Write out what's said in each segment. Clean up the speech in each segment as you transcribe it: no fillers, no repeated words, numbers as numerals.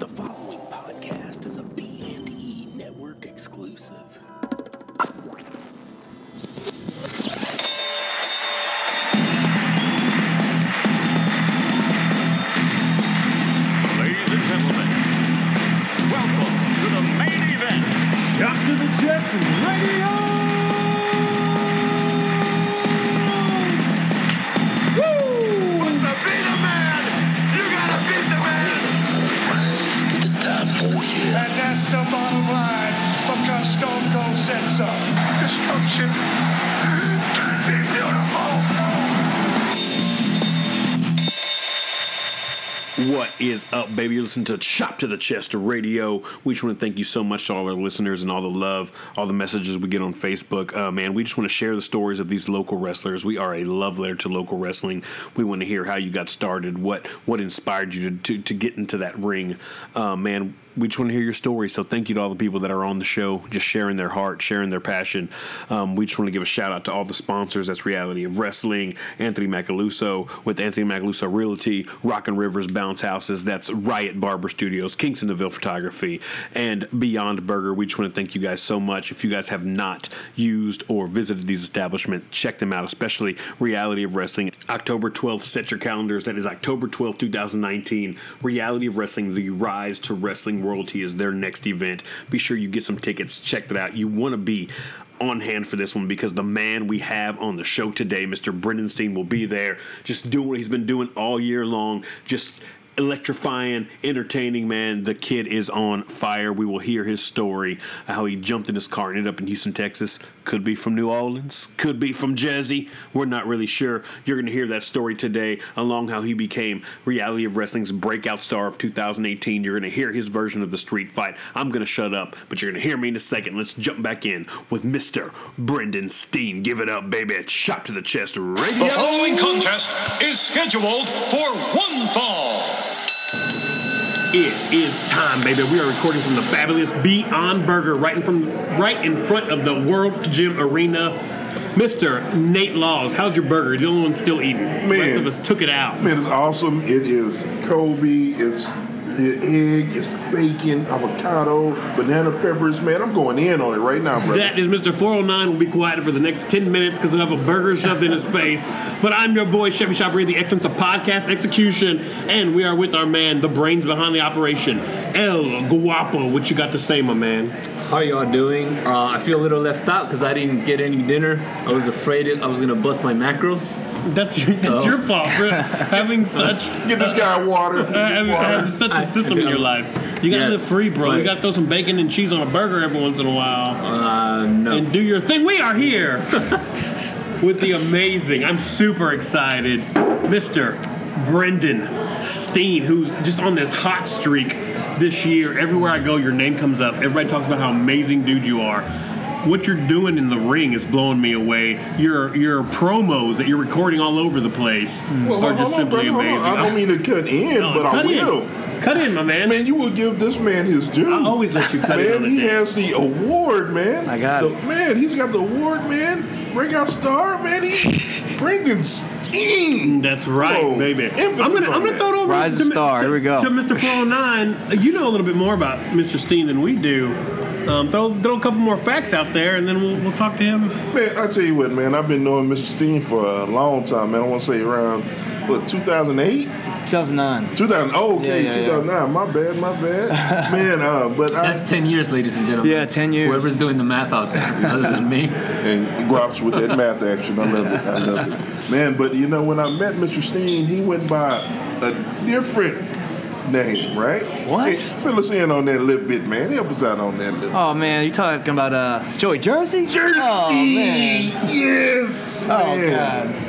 The following podcast is a B&E Network exclusive. Ladies and gentlemen, welcome to the main event. Chop to the Chest Radio. And that's the bottom line, because Stone Cold said so. Destruction could be beautiful. What is up, baby? You're listening to Chop to the Chest Radio. We just want to thank you so much to all our listeners and all the love, all the messages we get on Facebook. Man, we just want to share the stories of these local wrestlers. We are a love letter to local wrestling. We want to hear how you got started, what inspired you to get into that ring. Man, we just want to hear your story, so thank you to all the people that are on the show, just sharing their heart, sharing their passion. We just want to give a shout out to all the sponsors. That's Reality of Wrestling, Anthony Macaluso with Anthony Macaluso Realty, Rockin' Rivers Bounce Houses, that's Riot Barber Studios, Kingstonville Photography, and Beyond Burger. We just want to thank you guys so much. If you guys have not used or visited these establishments, check them out, especially Reality of Wrestling. October 12th, set your calendars. That is October 12th, 2019. Reality of Wrestling, the Rise to Wrestling Royalty is their next event. Be sure you get some tickets. Check that out. You want to be on hand for this one, because the man we have on the show today, Mr. Brenden Steen, will be there just doing what he's been doing all year long, just electrifying, entertaining, man. The kid is on fire. We will hear his story, how he jumped in his car and ended up in Houston, Texas. Could be from New Orleans. Could be from Jersey. We're not really sure. You're going to hear that story today, along how he became Reality of Wrestling's breakout star of 2018. You're going to hear his version of the street fight. I'm going to shut up, but you're going to hear me in a second. Let's jump back in with Mr. Brenden Steen. Give it up, baby. It's Chop to the Chest Radio. The following contest is scheduled for one fall. It is time, baby. We are recording from the fabulous Beyond Burger, right in front of the World Gym Arena. Mr. Nate Laws, how's your burger? The only one's still eating. Man, the rest of us took it out. Man, it's awesome. It is Kobe. It's egg, it's bacon, avocado, banana peppers. Man, I'm going in on it right now, brother. That is Mr. 409. Will be quiet for the next 10 minutes because he'll have a burger shoved in his face. But I'm your boy, Chevy Shopper, the excellence of podcast execution. And we are with our man, the brains behind the operation, El Guapo. What you got to say, my man? How are y'all doing? I feel a little left out because I didn't get any dinner. I was afraid I was going to bust my macros. That's your fault for having such... Give this guy water. Have such a system in your life. You got to live free, bro. Right. You got to throw some bacon and cheese on a burger every once in a while. No. And do your thing. We are here with the amazing, I'm super excited, Mr. Brenden Steen, who's just on this hot streak this year. Everywhere I go, your name comes up. Everybody talks about how amazing dude you are. What you're doing in the ring is blowing me away. Your promos that you're recording all over the place are just simply amazing. I don't mean to cut in, but I will. Cut in, my man. Man, you will give this man his due. I always let you cut in. Man, he has the award, man. I got it. Man, he's got the award, man. Breakout star, man. Brenden Steen. That's right, baby. I'm gonna throw it over to Mr. 409. You know a little bit more about Mr. Steen than we do. Throw a couple more facts out there, and then we'll talk to him. Man, I tell you what, man. I've been knowing Mr. Steen for a long time, man. I want to say around, 2008? 2009. 2000. Oh, okay, 2009. My bad. Man, but that's 10 years, ladies and gentlemen. Yeah, 10 years. Whoever's doing the math out there, other than me. And Grops with that math action. I love it. Man, but, you know, when I met Mr. Steen, he went by a different... name, right? What? Hey, fill us in on that little bit, man. Help us out on that little bit. Oh, man, you talking about Joey Jersey? Jersey! Oh, man. Yes, man. God.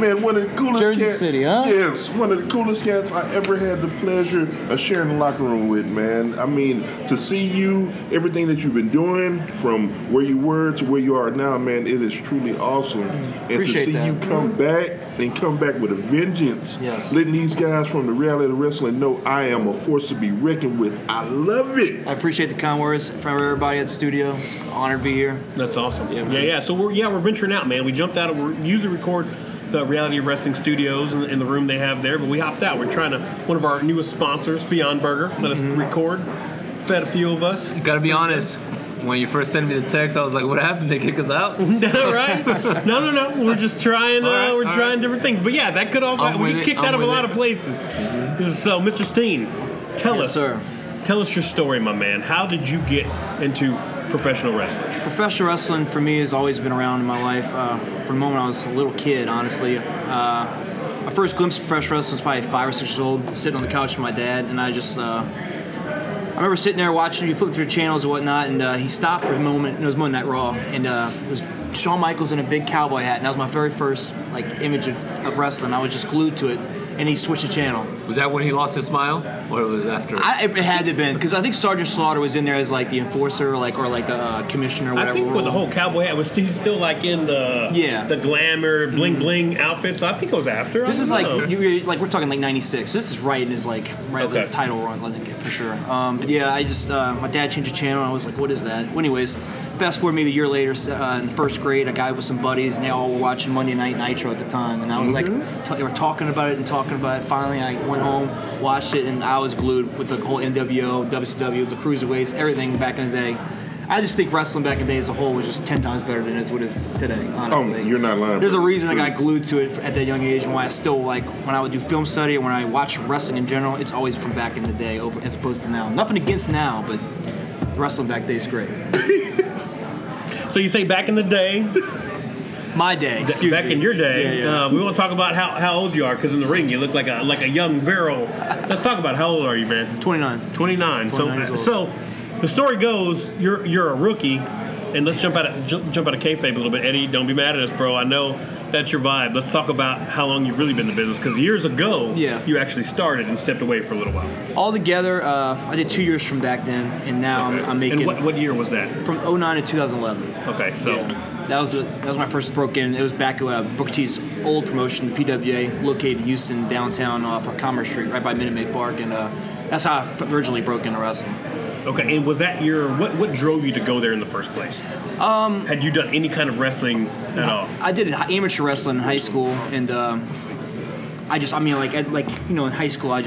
Man, one of the coolest Jersey cats. City, huh? Yes, one of the coolest cats I ever had the pleasure of sharing the locker room with, man. I mean, to see you, everything that you've been doing, from where you were to where you are now, man, it is truly awesome. And appreciate to see that. You come back and come back with a vengeance. Yes. Letting these guys from the Reality of Wrestling know I am a force to be reckoned with. I love it. I appreciate the kind words from everybody at the studio. It's an honor to be here. That's awesome. Yeah, man. So we're venturing out, man. We jumped out. We usually record the Reality of Wrestling Studios and the room they have there, but we hopped out. We're trying to, one of our newest sponsors, Beyond Burger, let us record. Fed a few of us. You gotta be honest. When you first sent me the text, I was like, "What happened? They kick us out?" Right? No. We're just trying. We're trying different things. But yeah, that could also happen. We get kicked out of a lot of places. So, Mr. Steen, tell us your story, my man. How did you get into professional wrestling? Professional wrestling for me has always been around in my life from the moment I was a little kid. Honestly, my first glimpse of professional wrestling was probably 5 or 6 years old, sitting on the couch with my dad, and I just. I remember sitting there watching, you flip through channels and whatnot, and he stopped for a moment, and it was Monday Night Raw, and it was Shawn Michaels in a big cowboy hat, and that was my very first image of wrestling. I was just glued to it, and he switched the channel. Was that when he lost his smile, or was it after? It had to have been, because I think Sergeant Slaughter was in there as the enforcer, or the commissioner, or whatever. I think with the whole cowboy hat, he's still in the glamour, bling bling outfits. So I think it was after. This is we're talking 96. This is right in his at the title run, for sure. But yeah, I just my dad changed the channel. And I was like, what is that? Well, anyways, fast forward maybe a year later, in first grade, a guy with some buddies, and they all were watching Monday Night Nitro at the time, and I was they were talking about it. Finally, I went home, watched it, and I was glued with the whole NWO, WCW, the cruiserweights, everything back in the day. I just think wrestling back in the day as a whole was just 10 times better than what it is today, honestly. Oh, you're not lying. There's a reason I got glued to it at that young age, and why I still, when I would do film study, and when I watch wrestling in general, it's always from back in the day as opposed to now. Nothing against now, but wrestling back day is great. So you say back in the day. My day. Excuse me. In your day. Yeah. We want to talk about how old you are, because in the ring you look like a young girl. Let's talk about how old are you, man? 29. 29. So the story goes, you're a rookie, and let's jump out of kayfabe a little bit. Eddie, don't be mad at us, bro. I know that's your vibe. Let's talk about how long you've really been in the business, because years ago you actually started and stepped away for a little while. Altogether, I did 2 years from back then, and now I'm making. And what year was that? From 2009 to 2011. Okay, so. Yeah. That was my first broke in. It was back at Booker T's old promotion, PWA, located in Houston, downtown off of Commerce Street, right by Minute Maid Park, and that's how I originally broke into wrestling. Okay, and was that what drove you to go there in the first place? Had you done any kind of wrestling at all? I did amateur wrestling in high school, and in high school I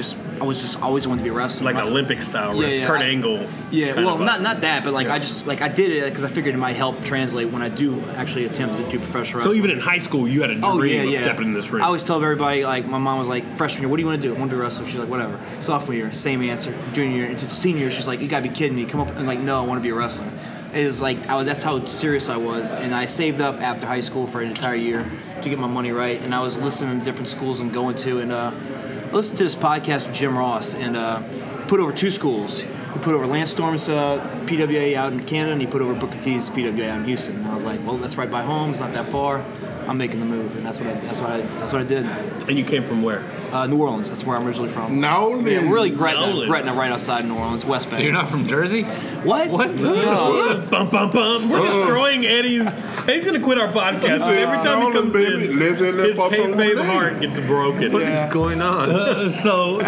always wanted to be a wrestler. Olympic style wrestling. Kurt Angle. Yeah, well, not that, but I did it because I figured it might help translate when I do actually attempt to do professional wrestling. So even in high school, you had a dream of stepping in this ring. I always tell everybody, my mom was freshman year, what do you want to do? I want to be a wrestler. She's like, whatever. Sophomore year, same answer. Junior year, senior year, she's like, you got to be kidding me. Come up. I'm like, no, I want to be a wrestler. It was that's how serious I was, and I saved up after high school for an entire year to get my money right, and I was listening to different schools I'm going to, and I listened to this podcast with Jim Ross, and put over two schools. He put over Lance Storm's PWA out in Canada, and he put over Booker T's PWA out in Houston. And I was like, well, that's right by home. It's not that far. I'm making the move, and that's what I did. And you came from where? New Orleans. That's where I'm originally from. Gretna, right outside New Orleans, West Bank. So you're not from Jersey? What? No. Bum, bum, bum. We're destroying Eddie's. He's going to quit our podcast. Every time he comes in, his kayfabe heart gets broken. What is going on? So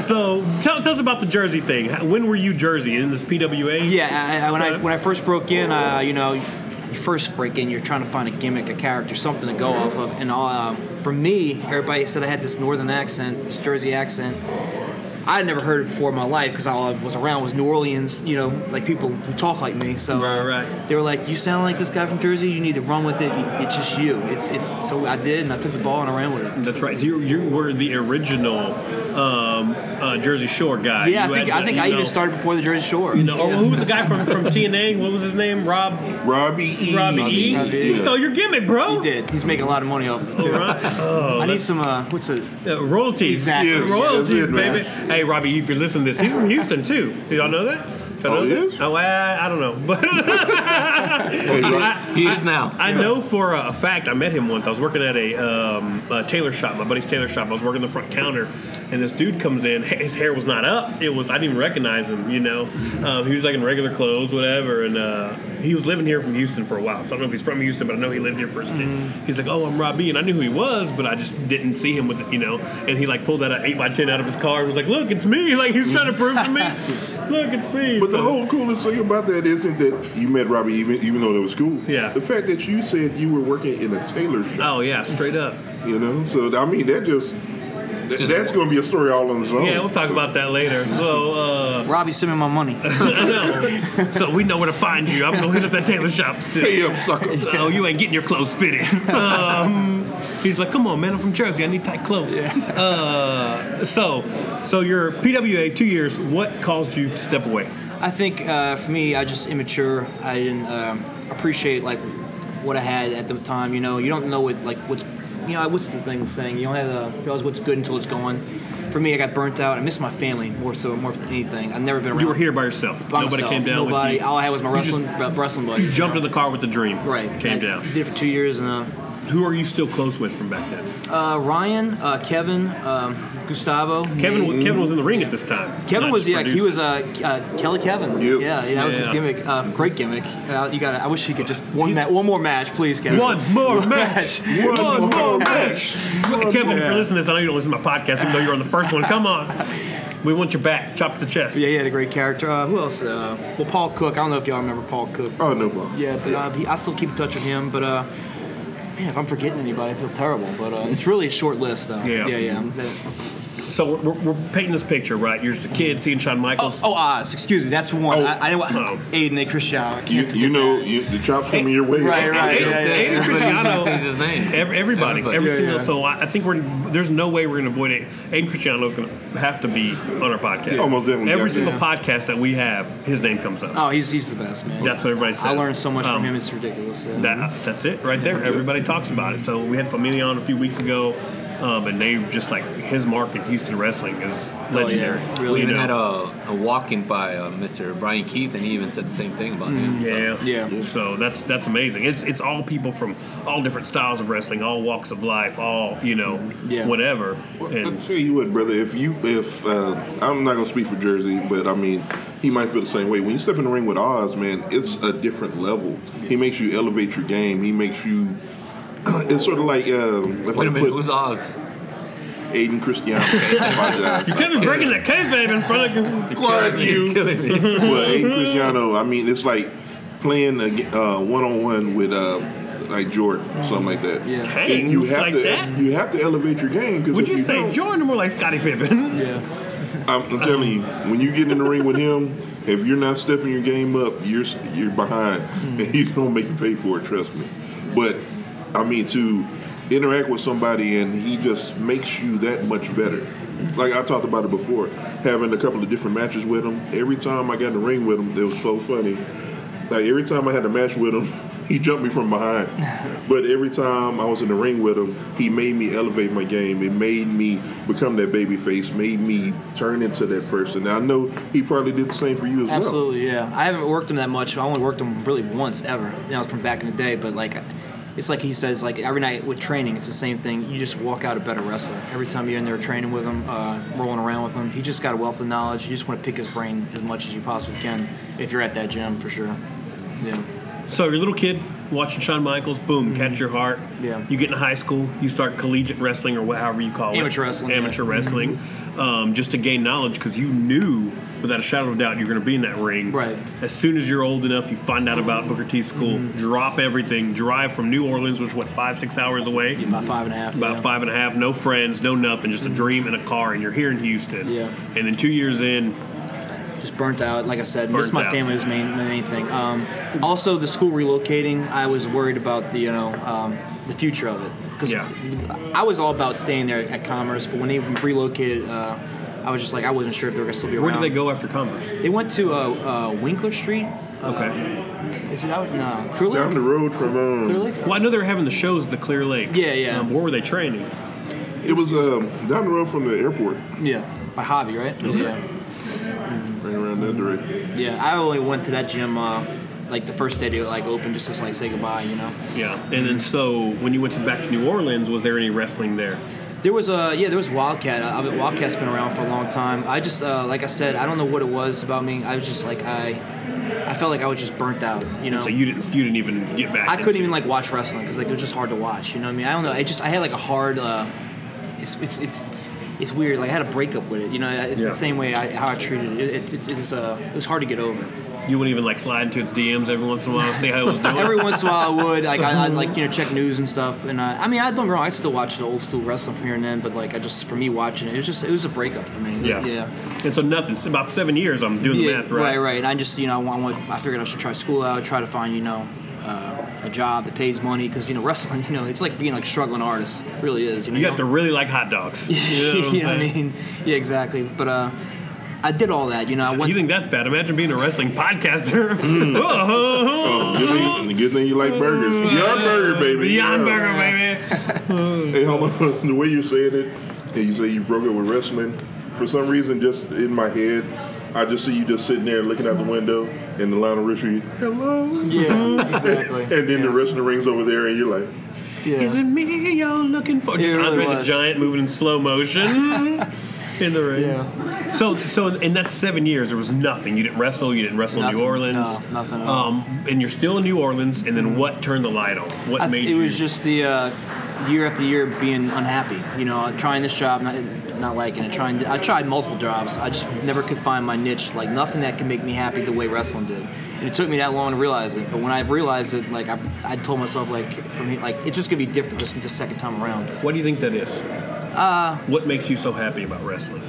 tell us about the Jersey thing. When were you Jersey? In this PWA? Yeah, when I first broke in, first break in, you're trying to find a gimmick, a character, something to go off of. And for me, everybody said I had this northern accent, this Jersey accent. I had never heard it before in my life, because all I was around was New Orleans, people who talk like me. So They were like, you sound like this guy from Jersey, you need to run with it, it's just you. So I did, and I took the ball and I ran with it. That's right. You were the original Jersey Shore guy. Yeah, I even started before the Jersey Shore. Who was the guy from TNA? What was his name? Robbie E. He stole your gimmick, bro. He did. He's making a lot of money off of it, too. Right. I need some, royalties. Exactly. Yes. Royalties, baby. Yes. Hey, Robbie, if you're listening to this, he's from Houston, too. Did y'all know that? I don't know. But he is now. I know for a fact, I met him once. I was working at a tailor shop, my buddy's tailor shop. I was working the front counter, and this dude comes in. His hair was not up. It was, I didn't even recognize him, you know. He was like in regular clothes, whatever, and he was living here from Houston for a while. So I don't know if he's from Houston, but I know he lived here for a stint. Mm-hmm. He's like, oh, I'm Robbie, and I knew who he was, but I just didn't see him with, you know. And he like pulled out an 8x10 out of his car and was like, look, it's me. Like he was trying to prove to me, look, it's me. But the whole coolest thing about that isn't that you met Robbie even though it was cool. Yeah. The fact that you said you were working in a tailor shop. Oh yeah, straight up. You know, so I mean that just that's going to be a story all on its own. Yeah, we'll talk about that later. So, Robbie, send me my money. I know. So we know where to find you. I'm going to hit up that tailor shop still. Hey, up, sucker. Oh, you ain't getting your clothes fitted. He's like, come on, man, I'm from Jersey. I need tight clothes. Yeah. So your PWA, 2 years, what caused you to step away? I think for me, I just immature. I didn't appreciate like what I had at the time. You know, you don't know what like what. You know, what's the thing saying? You don't have to realize what's good until it's gone. For me, I got burnt out. I miss my family more than anything. I've never been around. You were here by yourself. Nobody came down with you. All I had was my wrestling buddies. You jumped in the car with the dream. Right. Came down. Did it for 2 years. And who are you still close with from back then? Ryan, Kevin, Gustavo. Kevin was in the ring at this time. Kevin was, yeah, he was Kelly Kevin. Yep. Yeah, that was his gimmick. Great gimmick. I wish he could just one more match, please, Kevin. One more match. Kevin, if you're listening to this, I know you don't listen to my podcast, even though you're on the first one. Come on. We want your back. Chop to the chest. Yeah, he had a great character. Who else? Well, Paul Cook. I don't know if y'all remember Paul Cook. Oh, no, Paul. Yeah, but I still keep in touch with him, but... Man, if I'm forgetting anybody, I feel terrible. But it's really a short list, though. Yeah. So we're painting this picture, right? You're just a kid seeing Shawn Michaels. Oz. Excuse me. That's one. Aiden Cristiano. You know, the chops coming your way. Right. Aiden Cristiano. That's his name. Every single. So I think there's no way we're going to avoid it. Aiden Cristiano is going to have to be on our podcast. Yeah. Almost every single podcast that we have, his name comes up. Oh, he's the best, man. That's what everybody says. I learned so much from him. It's ridiculous. Yeah. That's it right there. Everybody talks about it. So we had Familia on a few weeks ago. And they just like his mark in Houston wrestling is legendary. Oh, yeah. Really, we even had a walk-in by Mr. Brian Keith, and he even said the same thing about him. Yeah. So that's amazing. It's all people from all different styles of wrestling, all walks of life, all whatever. Well, and I'll tell you what, brother. If I'm not gonna speak for Jersey, but I mean he might feel the same way. When you step in the ring with Oz, man, it's a different level. Yeah. He makes you elevate your game. He makes you. It's sort of like... Wait a minute, who's Oz? Aiden Cristiano. You couldn't be breaking that kayfabe in front of... You're killing me. Well, Aiden Cristiano, I mean, it's like playing one-on-one with... like Jordan, something like that. Yeah. Dang, you have to elevate your game. Would you say Jordan or more like Scottie Pippen? Yeah. I'm telling you, when you get in the ring with him... If you're not stepping your game up, you're behind. Mm. And he's going to make you pay for it, trust me. But, I mean, to interact with somebody and he just makes you that much better. Like I talked about it before, having a couple of different matches with him. Every time I got in the ring with him, it was so funny. Like every time I had a match with him, he jumped me from behind. But every time I was in the ring with him, he made me elevate my game. It made me become that baby face, made me turn into that person. Now, I know he probably did the same for you as Absolutely, well. Absolutely, yeah. I haven't worked him that much. I only worked him really once ever. You know, from back in the day, but like... It's like he says, like every night with training, it's the same thing. You just walk out a better wrestler. Every time you're in there training with him, rolling around with him, he just got a wealth of knowledge. You just want to pick his brain as much as you possibly can if you're at that gym, for sure. Yeah. So you're a little kid watching Shawn Michaels, boom, catch your heart. Yeah. You get in high school, you start collegiate wrestling or however you call it. Amateur wrestling. Just to gain knowledge because you knew without a shadow of a doubt you're going to be in that ring. Right. As soon as you're old enough, you find out about Booker T school, drop everything, drive from New Orleans, which is 5-6 hours away? Yeah, about 5.5. About 5.5, no friends, no nothing, just a dream and a car, and you're here in Houston. Yeah. And then 2 years in... Just burnt out, like I said. Missed my family was the main thing. Also, the school relocating, I was worried about the future of it. Because I was all about staying there at Commerce, but when they relocated, I was just like, I wasn't sure if they were going to still be around. Where did they go after Commerce? They went to Winkler Street. Okay. Is it out in Clear Lake? Down the road from... Clear Lake? Well, I know they were having the shows at the Clear Lake. Yeah. Where were they training? It was down the road from the airport. Yeah. By Hobby, right? Okay. Yeah. Around that direction. Yeah, I only went to that gym like the first day they opened just to say goodbye, you know. Yeah, and then so when you went back to New Orleans, was there any wrestling there? There was Wildcat. Wildcat's been around for a long time. I just, like I said, I don't know what it was about me. I was just like, I felt like I was just burnt out, you know. So you didn't even get back. I couldn't even like watch wrestling because like it was just hard to watch. You know what I mean? I don't know. I had like a hard. It's weird. Like I had a breakup with it. You know, it's the same way how I treated it. It was hard to get over. You wouldn't even like slide into its DMs every once in a while to see how it was doing? Every once in a while I would. Like I'd like, you know, check news and stuff. And I mean, I don't get me wrong, I still watch the old school wrestling from here and then, but like I just, for me watching it, it was a breakup for me. Yeah. And so about 7 years I'm doing the math, right? Right. And I just, you know, I figured I should try school out, try to find, you know, a job that pays money, because, you know, wrestling, you know, it's like being like a struggling artist. It really is. You know, you have to really like hot dogs. You know what I'm you know what I mean? Yeah, exactly. But, I did all that, you know. You think that's bad? Imagine being a wrestling podcaster. Oh, the good thing you like burgers. Beyond Burger, baby. Beyond Burger, baby. Hey, hold on. The way you said it, you say you broke up with wrestling. For some reason, just in my head, I just see you just sitting there looking out the window, and the Lionel Richie, hello. Yeah, exactly. And then the rest of the ring's over there, and you're like, yeah. Is it me y'all looking for? Just Andre the Giant moving in slow motion. In the ring. Yeah. So in that 7 years, there was nothing. You didn't wrestle. You didn't wrestle in New Orleans. No, nothing at all. And you're still in New Orleans. And then what turned the light on? What made you? It was just the year after year being unhappy. You know, trying this job, not liking it. I tried multiple jobs. I just never could find my niche. Like nothing that can make me happy the way wrestling did. And it took me that long to realize it. But when I realized it, like I told myself, like for me, like it's just gonna be different just the second time around. What do you think that is? What makes you so happy about wrestling?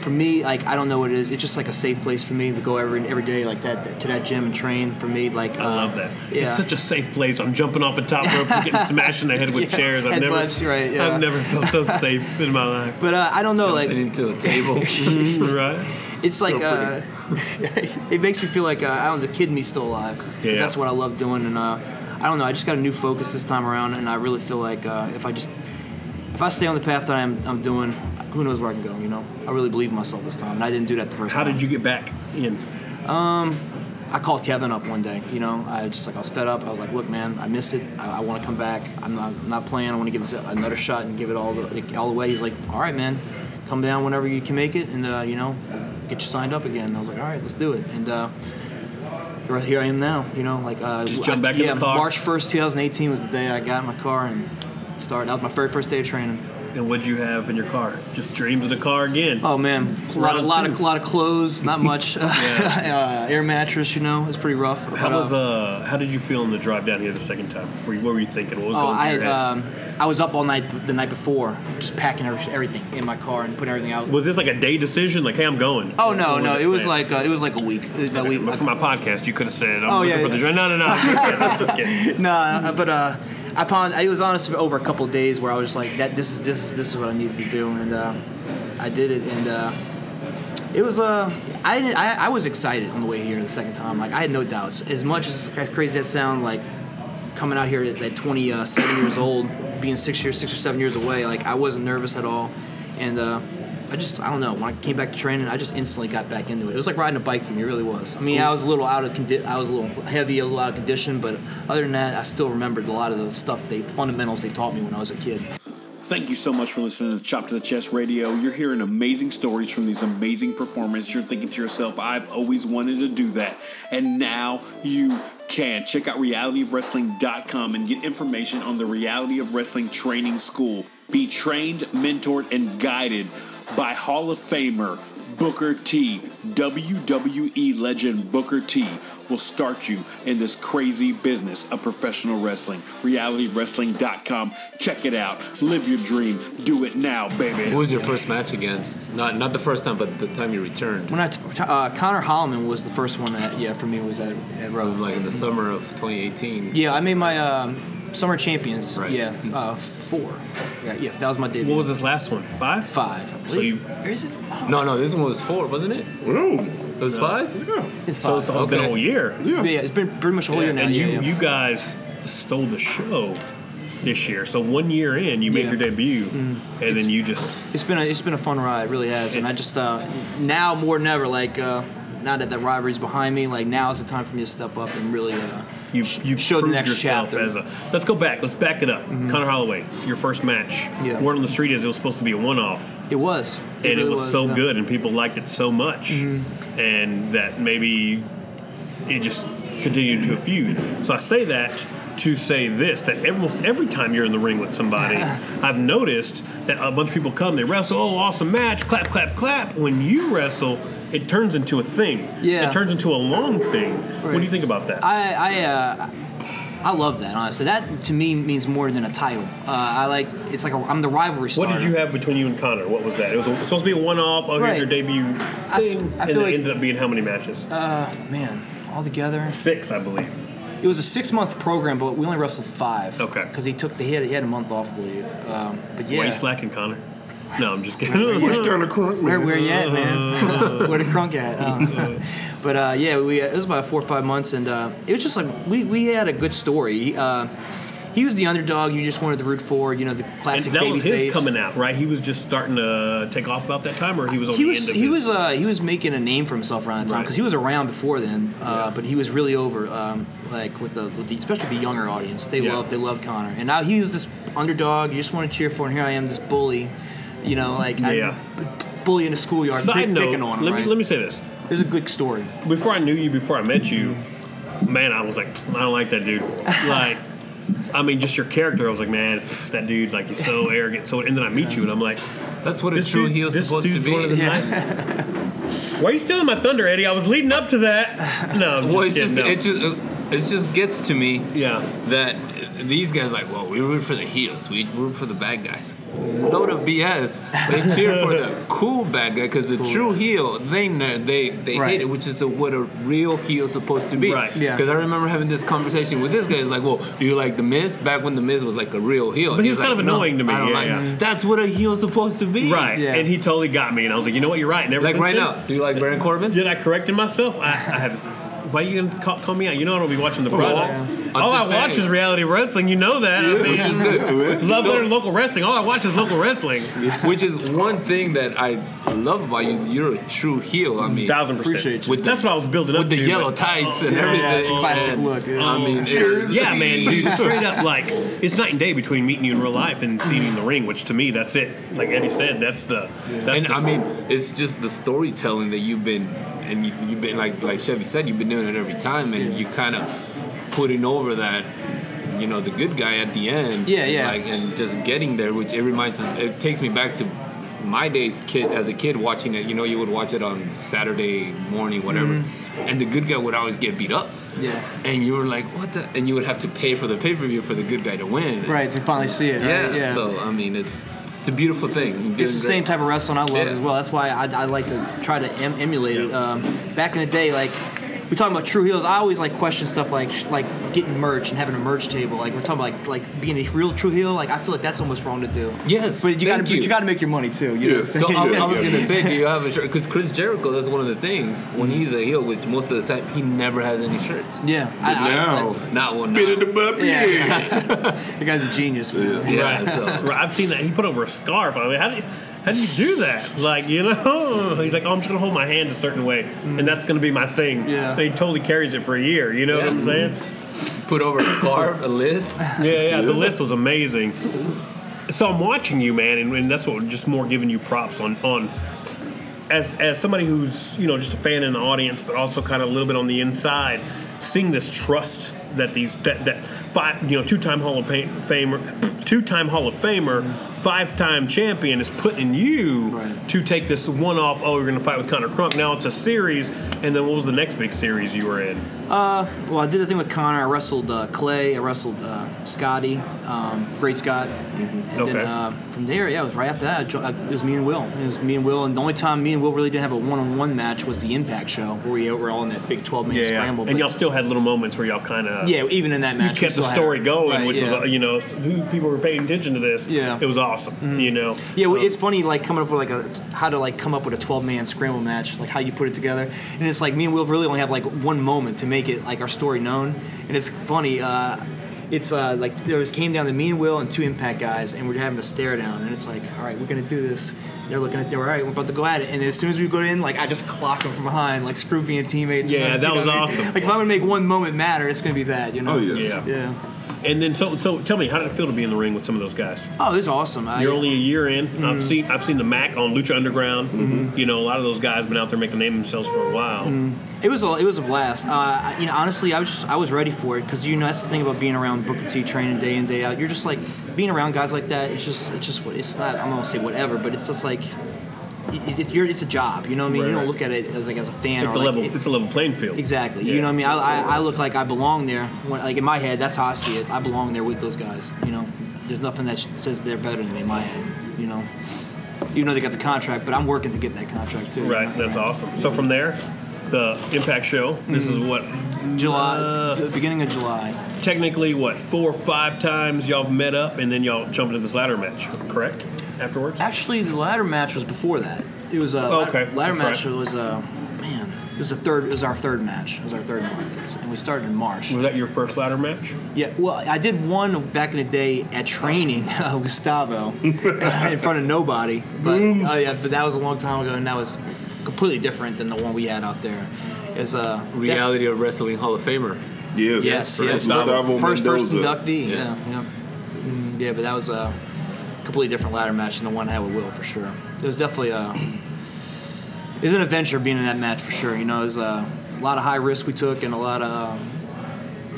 For me, like, I don't know what it is. It's just, like, a safe place for me to go every day, like, that to that gym and train. For me, like... I love that. Yeah. It's such a safe place. I'm jumping off the top ropes and getting smashed in the head with chairs. I've never felt so safe in my life. But I don't know, jumping into a table. Right. It's like... it makes me feel like, the kid in me's still alive. Yeah. That's what I love doing. And I don't know. I just got a new focus this time around, and I really feel like if I stay on the path that I'm doing, who knows where I can go, you know? I really believe in myself this time, and I didn't do that the first time. How did you get back in? I called Kevin up one day, you know? I was fed up. I was like, look, man, I miss it. I want to come back. I'm not playing. I want to give this another shot and give it all the way. He's like, all right, man, come down whenever you can make it and, you know, get you signed up again. And I was like, all right, let's do it. And here I am now, you know? Like, just jump back in the car? Yeah, March 1st, 2018 was the day I got in my car and... That was my very first day of training. And what'd you have in your car? Just dreams of the car again. Oh man, a lot of clothes, not much. Air mattress, you know, it was pretty rough. How did you feel in the drive down here the second time? What were you thinking? What was going through your head? I was up all night the night before, just packing everything in my car and putting everything out. Was this like a day decision? Like, hey, I'm going. Oh no, it was like a week. It was a week. But for my podcast, you could have said, I'm looking for the drive. No, I'm just kidding. No, but. It was honestly over a couple of days where I was just like, "This is what I needed to do," and I did it. And it was I was excited on the way here the second time. Like I had no doubts. As much as crazy that sound, like coming out here at 27 years old, being 6 or 7 years away, like I wasn't nervous at all. And I don't know. When I came back to training, I just instantly got back into it. It was like riding a bike for me. It really was. I mean, I was a little I was a little heavy, a little out of condition, but other than that, I still remembered a lot of the stuff, the fundamentals they taught me when I was a kid. Thank you so much for listening to Chop to the Chest Radio. You're hearing amazing stories from these amazing performers. You're thinking to yourself, I've always wanted to do that. And now you can. Check out realityofwrestling.com and get information on the Reality of Wrestling Training School. Be trained, mentored, and guided by Hall of Famer Booker T. WWE legend Booker T will start you in this crazy business of professional wrestling. RealityWrestling.com. Check it out. Live your dream. Do it now, baby. What was your first match against? Not the first time, but the time you returned. When Connor Holliman was the first one that, for me, was at Raw. It was like in the summer of 2018. Yeah, I made my Summer Champions. Right. Yeah, 4. Yeah, that was my debut. What was this last one? 5? 5. I believe. So is it? Oh. No, this one was 4, wasn't it? No. It was 5? Yeah. It's 5. So it's been a whole year. Yeah. Yeah, it's been pretty much a whole year now. And you guys stole the show this year. So 1 year in, you made your debut, and then you just... It's been a fun ride. It really has. And I just, now more than ever, like, now that the rivalry's behind me, like, now is the time for me to step up and really... you've showed the next chapter. Let's go back. Let's back it up. Mm-hmm. Connor Holloway, your first match. Yeah. Word on the street is it was supposed to be a one-off. It was. And it really was so good, and people liked it so much, mm-hmm. and that maybe it just continued to a feud. So I say that to say this, that almost every time you're in the ring with somebody, I've noticed that a bunch of people come, they wrestle, oh, awesome match, clap, clap, clap. When you wrestle, it turns into a thing. Yeah. It turns into a long thing. Right. What do you think about that? I love that, honestly. That, to me, means more than a title. I'm the rivalry starter. What did you have between you and Connor? What was that? It was supposed to be a one-off. Oh, here's your debut thing. And it ended up being how many matches? All together? 6, I believe. It was a 6-month program, but we only wrestled 5. Okay. Because he took the hit. He had a month off, I believe. But yeah. Why are you slacking, Connor? No, I'm just kidding. Where's Connor Crunk? Where you at, man? Where the Crunk at? But it was about 4 or 5 months, and it was just like we had a good story. He was the underdog you just wanted to root for, the classic babyface. And that was his coming out, right? He was just starting to take off about that time, or he was on the end of it? He was making a name for himself around that time, because he was around before then, but he was really over, especially the younger audience. They loved Connor. And now he was this underdog you just want to cheer for, and here I am, this bully, bully in the schoolyard, picking on him, let me say this. There's a good story. Before I knew you, before I met you, man, I was like, I don't like that dude. Like... I mean, just your character. I was like, man, that dude, like, he's so arrogant. So, and then I meet you, and I'm like, that's what a true heel is supposed to be. One of the nicest. Why are you stealing my thunder, Eddie? I was leading up to that. No, I'm it just gets to me. Yeah. That these guys are like, well, we root for the heels. We root for the bad guys. Load of BS. They cheer for the cool bad guy because the true heel, they hate it, which is what a real heel is supposed to be. Right. Yeah. Because I remember having this conversation with this guy. He's like, "Well, do you like the Miz?" Back when the Miz was like a real heel, but he was kind of annoying to me. I don't like him. That's what a heel is supposed to be. Right. Yeah. And he totally got me, and I was like, "You know what? You're right." Never like right then, now. Do you like Baron Corbin? Did I correct him myself? I haven't. Why are you going to call me out? You know I don't be watching the product. Yeah. All I watch is Reality Wrestling. You know that. Yeah, I mean, which is good. Love letter and local wrestling. All I watch is local wrestling. Which is one thing that I love about you. You're a true heel. I mean, 1,000%. Appreciate you. That's what I was building up to. With the yellow tights and everything. Classic look. Yeah. I mean, man, dude, straight up, like, it's night and day between meeting you in real life and seeing you in the ring, which to me, that's it. Like Eddie said, that's the... Yeah. It's just the storytelling that you've been... And you've been, like Chevy said, you've been doing it every time, and you kind of putting over that, the good guy at the end. Yeah, yeah. Like, and just getting there, which it takes me back to my days as a kid watching it. You would watch it on Saturday morning, whatever, and the good guy would always get beat up. Yeah. And you were like, what the? And you would have to pay for the pay-per-view for the good guy to win. Right, to finally see it. Yeah, right? Yeah. So, I mean, it's a beautiful thing. It's the same type of wrestling I love as well. That's why I like to try to emulate it. Back in the day, like, we're talking about true heels. I always, question stuff like getting merch and having a merch table. Like, we're talking about, like being a real true heel. Like, I feel like that's almost wrong to do. Yes, but you got to make your money, too. You know what I'm saying? So I was going to say, do you have a shirt? Because Chris Jericho, that's one of the things. When he's a heel, which most of the time, he never has any shirts. Yeah. Not one. Bit of the puppy. Yeah. The guy's a genius. Man. Yeah. Right. So. I've seen that. He put over a scarf. I mean, how do you do that? Like, he's like, oh, I'm just going to hold my hand a certain way, and that's going to be my thing. Yeah. And he totally carries it for a year, what I'm saying? Put over a scarf, a list. Yeah, the list was amazing. So I'm watching you, man, and that's what just more giving you props on as somebody who's, just a fan in the audience, but also kind of a little bit on the inside, seeing this trust that two-time Hall of Famer, five-time champion is putting in you to take this one-off, oh, you're going to fight with Connor Crump. Now it's a series, and then what was the next big series you were in? Well, I did the thing with Connor. I wrestled Clay. I wrestled Scotty, Great Scott. Mm-hmm. And then from there, it was right after that, it was me and Will. And the only time me and Will really didn't have a one-on-one match was the Impact show, where we were all in that big 12-man scramble. And y'all still had little moments where y'all kind of... Yeah, even in that match. You kept the story going, which was, people were paying attention to this. Yeah. It was awesome, Yeah, well, it's funny, coming up with, how to, come up with a 12-man scramble match, how you put it together. And it's me and Will really only have, one moment to make it, our story known. And it's funny, it came down to me and Will and 2 Impact guys, and we're having a stare down. And it's all right, we're going to do this. they're looking at, they were all right, we're about to go at it. And as soon as we go in, like, I just clock them from behind, like, screw being teammates. Yeah, that was awesome. Like, if I'm going to make one moment matter, it's going to be that, you know? Oh, yeah. Yeah. And then, so tell me, how did it feel to be in the ring with some of those guys? Oh, it was awesome. You're only a year in. Mm-hmm. I've seen the Mac on Lucha Underground. Mm-hmm. You know, a lot of those guys have been out there making a name themselves for a while. Mm-hmm. It was a blast. You know, honestly, I was ready for it because, you know, that's the thing about being around Booker T training day in, day out. You're just like being around guys like that. It's just it's not. I'm not gonna say whatever, but it's just like. It's a job, you know what I mean? Right. You don't look at it as like as a fan. It's or a like level. It's a level playing field. Exactly. Yeah. You know what I mean? I look like I belong there. When, like in my head, that's how I see it. I belong there with those guys. You know, there's nothing that says they're better than me in my head. You know, even though they got the contract, but I'm working to get that contract too. Right. That's awesome. So from there, the Impact show. Mm-hmm. This is what beginning of July. Technically, what 4 or 5 times y'all met up, and then y'all jumped into this ladder match, correct? Afterwards? Actually, the ladder match was before that. It was It was our third match. It was our third month, and we started in March. Was that your first ladder match? Yeah. Well, I did one back in the day at training, Gustavo, in front of nobody. But, but that was a long time ago, and that was completely different than the one we had out there. It's Reality of Wrestling Hall of Famer. Yes. Gustavo first inductee. Yes. Yeah. Yeah, but that was completely different ladder match than the one I had with Will, for sure. It was definitely it was an adventure being in that match, for sure. You know, it was a lot of high risk we took, and I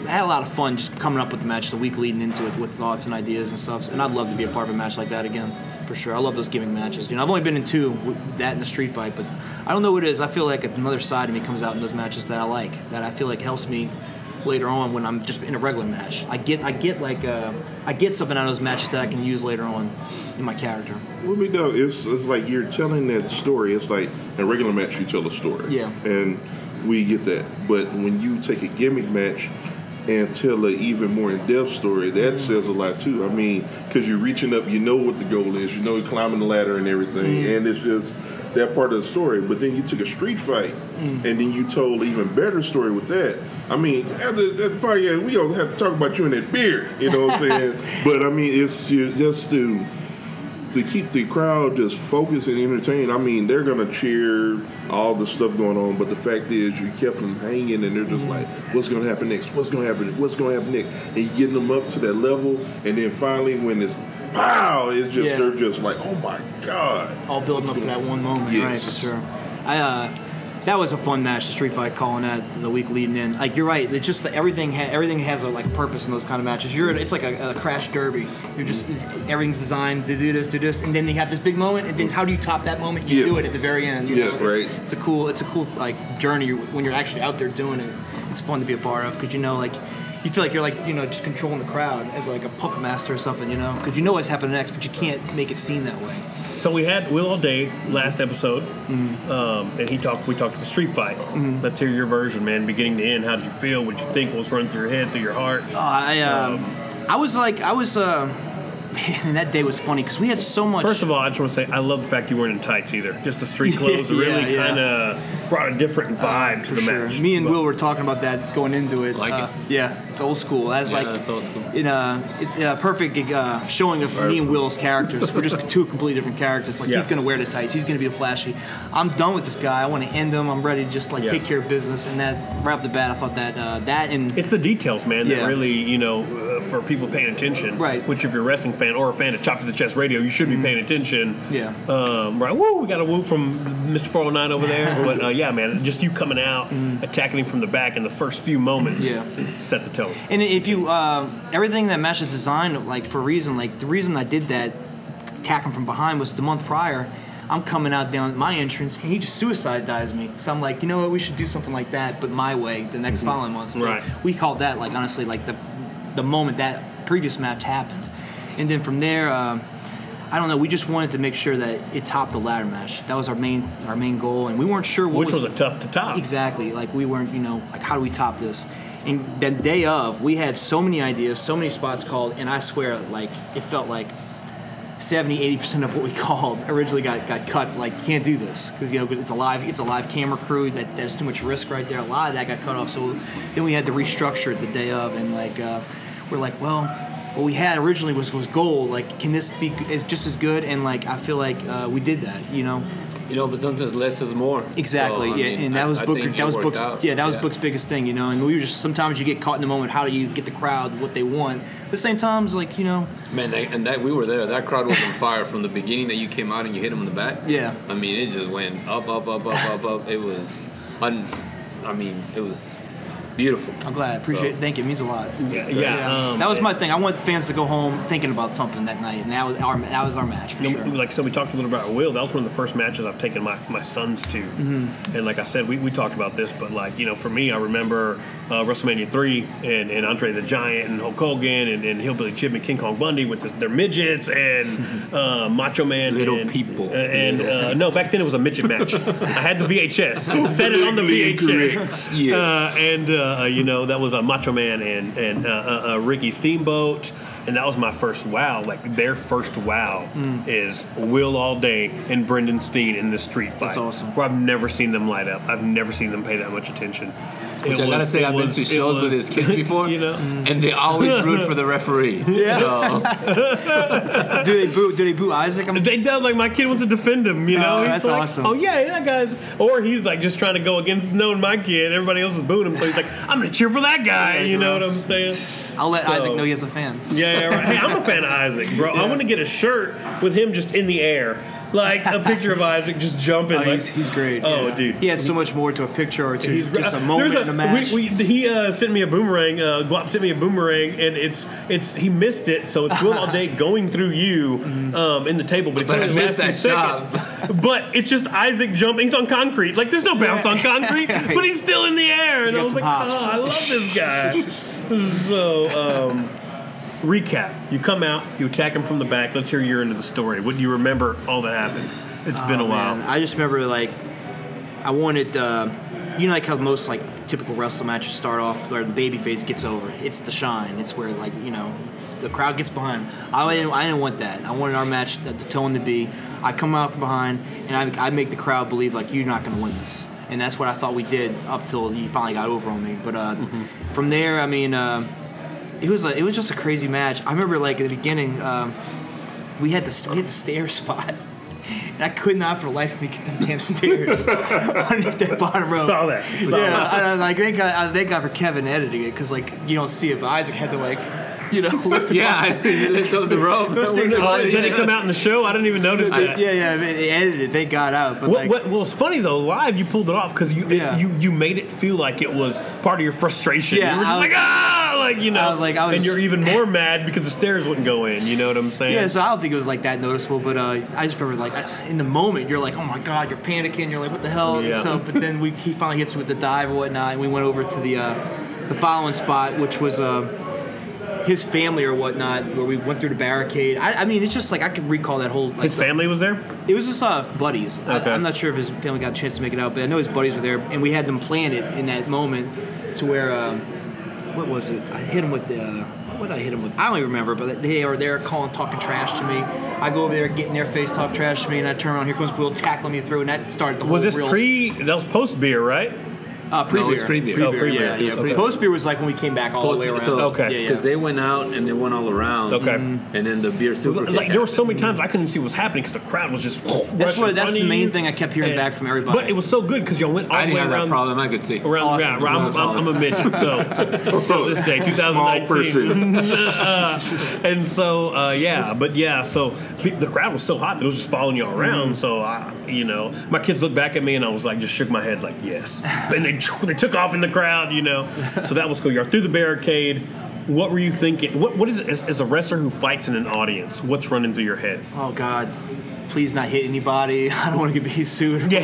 had a lot of fun just coming up with the match the week leading into it with thoughts and ideas and stuff. And I'd love to be a part of a match like that again, for sure. I love those gimmick matches. You know, I've only been in 2, that and the street fight, but I don't know what it is. I feel like another side of me comes out in those matches that I like, that I feel like helps me later on when I'm just in a regular match. I get something out of those matches that I can use later on in my character. Well, we know it's like you're telling that story. It's like in a regular match you tell a story. Yeah. And we get that. But when you take a gimmick match and tell an even more in-depth story, that says a lot too. I mean, because you're reaching up, you know what the goal is, you know you're climbing the ladder and everything, and it's just that part of the story. But then you took a street fight, and then you told an even better story with that. I mean, after that podcast, we all have to talk about you and that beard, you know what I'm saying? But, I mean, it's just to keep the crowd just focused and entertained. I mean, they're going to cheer all the stuff going on, but the fact is you kept them hanging, and they're just like, what's going to happen next? What's going to happen next? What's going to happen next? And you're getting them up to that level, and then finally when it's pow, it's just they're just like, oh, my God. All building up to that one moment, right, for sure. That was a fun match, the street fight, calling that the week leading in. Like, you're right. It's just that everything has a purpose in those kind of matches. It's like a crash derby. You're just everything's designed to do this, and then you have this big moment. And then how do you top that moment? You do it at the very end. You know? Right. It's a cool, like journey when you're actually out there doing it. It's fun to be a part of because you know, like, you feel like you're like, you know, just controlling the crowd as like a puppet master or something, you know, because you know what's happening next, but you can't make it seem that way. So we had Will All Day last episode, and we talked about street fight. Mm-hmm. Let's hear your version, man, beginning to end. How did you feel? What did you think? What was running through your head, through your heart? And that day was funny because we had so much. First of all, I just want to say I love the fact you weren't in tights either. Just the street clothes really kind of brought a different vibe to the match. Me and Will were talking about that going into it. Like it. Yeah, it's old school. It's old school. It's a perfect showing of me and Will's characters. We're just two completely different characters. Like he's going to wear the tights. He's going to be a flashy. I'm done with this guy. I want to end him. I'm ready to just take care of business. And that right off the bat, I thought that and it's the details, man, that really for people paying attention. Right. Which if you're a wrestling fan or a fan of Chop to the Chest Radio, you should be paying attention. Yeah. Right. Woo! We got a woo from Mr. 409 over there. But yeah, man, just you coming out, attacking him from the back in the first few moments, set the tone. And if you everything that matches design, for a reason. The reason I did that, attack him from behind, was the month prior. I'm coming out down my entrance, and he just suicide dives me. So I'm like, you know what? We should do something like that, but my way. The next following month, right? We called that honestly the moment that previous match happened. And then from there, I don't know. We just wanted to make sure that it topped the ladder match. That was our main goal, and we weren't sure which was a tough to top. Exactly. We weren't, how do we top this? And the day of, we had so many ideas, so many spots called, and I swear, it felt like 70-80% of what we called originally got cut. You can't do this because it's a live camera crew. There's too much risk right there. A lot of that got cut off. So then we had to restructure it the day of, and we're like, well. what we had originally was gold. Like, can this be just as good? And like, I feel like we did that, you know. You know, but sometimes less is more. Exactly. So, yeah, mean, and that was Booker. That was Book's. Yeah, that was Book's biggest thing. You know, and we were just sometimes you get caught in the moment. How do you get the crowd what they want? But at the same time, it's like, you know. Man, that we were there. That crowd was on fire from the beginning that you came out and you hit them in the back. Yeah. I mean, it just went up. It was, it was beautiful. I'm glad. I appreciate it. Thank you. It means a lot. Yeah. That was my thing. I want fans to go home thinking about something that night, and that was our match for sure. Like I said, we talked a little about Will. That was one of the first matches I've taken my sons to. Mm-hmm. And like I said, we talked about this, but like, you know, for me, I remember WrestleMania 3 and Andre the Giant and Hulk Hogan and Hillbilly Jim and King Kong Bundy with their midgets and Macho Man. Little and, people. And no, back then it was a midget match. I had the VHS. Set it on the VHS. Yes. You know, that was a Macho Man and Ricky Steamboat, and that was my first wow. Like, their first wow is Will All Day and Brenden Steen in the street fight. That's awesome. Where I've never seen them light up. I've never seen them pay that much attention. Which I gotta say, I've been to shows with his kids before, you know, and they always root for the referee. Yeah. So. Do they boo Isaac? They don't. Like, my kid wants to defend him. You know, he's that's like, awesome. Oh yeah, that guy's. Or he's like just trying to go against knowing my kid. Everybody else is booing him, so he's like, I'm gonna cheer for that guy. You know what I'm saying? I'll let Isaac know he has a fan. Yeah, right. Hey, I'm a fan of Isaac, bro. Yeah. I want to get a shirt with him just in the air. Like a picture of Isaac just jumping. Oh, like, he's great. Oh, yeah. Dude, he had so much more to a picture or two. He's just a moment in a match. He sent me a boomerang. Guap sent me a boomerang, and it's he missed it, so it's Will All Day going through you in the table, but it's only the last few seconds. But it's just Isaac jumping. He's on concrete. Like, there's no bounce on concrete, but he's still in the air. And I was like, I love this guy. So. Recap. You come out, you attack him from the back. Let's hear your end of the story. What do you remember all that happened? It's been a while. Man. I just remember, like, I wanted, you know, like how most, like, typical wrestling matches start off where the babyface gets over. It's the shine. It's where, like, you know, the crowd gets behind. I didn't want that. I wanted our match, the tone to be, I come out from behind, and I make the crowd believe, like, you're not going to win this. And that's what I thought we did up till he finally got over on me. But from there, I mean... It was just a crazy match. I remember, like, at the beginning, we had the stair spot, and I could not for the life of me get them damn stairs underneath that bottom row. Saw that. I thank God for Kevin editing it, because, like, you don't see it, but Isaac had to, like, you know, lift lift up the rope. Did it come out in the show? I didn't even notice that. Yeah, they edited it. They got out. But what was funny, though, live, you pulled it off because you made it feel like it was part of your frustration. Yeah, you were just like, you know, I was, and you're even more mad because the stairs wouldn't go in. You know what I'm saying? Yeah, so I don't think it was, like, that noticeable, but I just remember, like, in the moment, you're like, oh, my God, you're panicking. You're like, what the hell? Yeah. And so, but then he finally hits you with the dive and whatnot, and we went over to the following spot, which was... his family or whatnot, where we went through the barricade. I mean, it's just like I can recall that whole. Like, his family was there? It was just buddies. Okay. I'm not sure if his family got a chance to make it out, but I know his buddies were there, and we had them plan it in that moment to where, what was it? I hit him with what did I hit him with? I don't even remember, but they are there talking trash to me. I go over there, get in their face, talk trash to me, and I turn around, here comes Will tackling me through, and that started the whole. Was this that was post-beer, right? Pre-beer. Yeah. Post-beer was like when we came back all the way around. So, because they went out and they went all around. Okay. And then the beer super happened. There were so many times I couldn't see what was happening because the crowd was just That's the main thing I kept hearing back from everybody. But it was so good because y'all went all the way around. I didn't have that problem. I could see. Awesome. I'm a midget, so still this day, 2019. And so, so the crowd was so hot that it was just following y'all around. So, you know, my kids looked back at me and I was like, just shook my head like, yes. And they took off in the crowd, you know. So that was cool. You're through the barricade. What were you thinking? What is it as a wrestler who fights in an audience? What's running through your head? Oh, God. Please not hit anybody. I don't want to get sued. Yeah,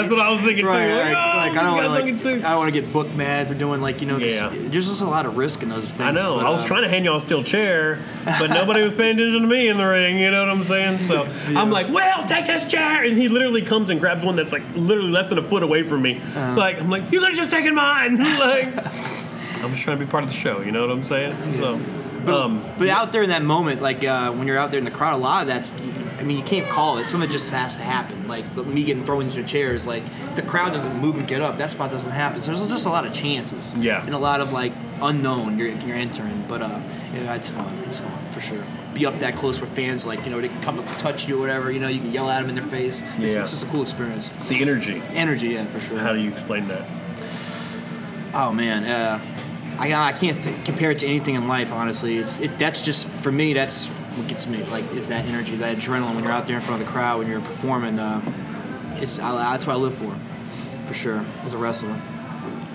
that's what I was thinking too. I don't want to get booked mad for doing, like, you know. There's just a lot of risk in those things. I know. But, I was trying to hand y'all a steel chair, but nobody was paying attention to me in the ring. You know what I'm saying? So I'm like, "Well, take this chair," and he literally comes and grabs one that's like literally less than a foot away from me. Like, I'm like, "You could have just taken mine." Like, I'm just trying to be part of the show. You know what I'm saying? So, but out there in that moment, like when you're out there in the crowd, a lot of that's. I mean, you can't call it. Some of it just has to happen. Like, me getting thrown into chairs, like, the crowd doesn't move and get up. That spot doesn't happen. So there's just a lot of chances. Yeah. And a lot of, like, unknown you're entering. But, yeah, it's fun. It's fun, for sure. Be up that close with fans, like, you know, they can come up and touch you or whatever. You know, you can yell at them in their face. It's just a cool experience. The energy. Energy, yeah, for sure. How do you explain that? Oh, man, I can't compare it to anything in life, honestly. That's just, for me, that's what gets me, like, is that energy, that adrenaline when you're out there in front of the crowd, when you're performing. That's what I live for sure, as a wrestler.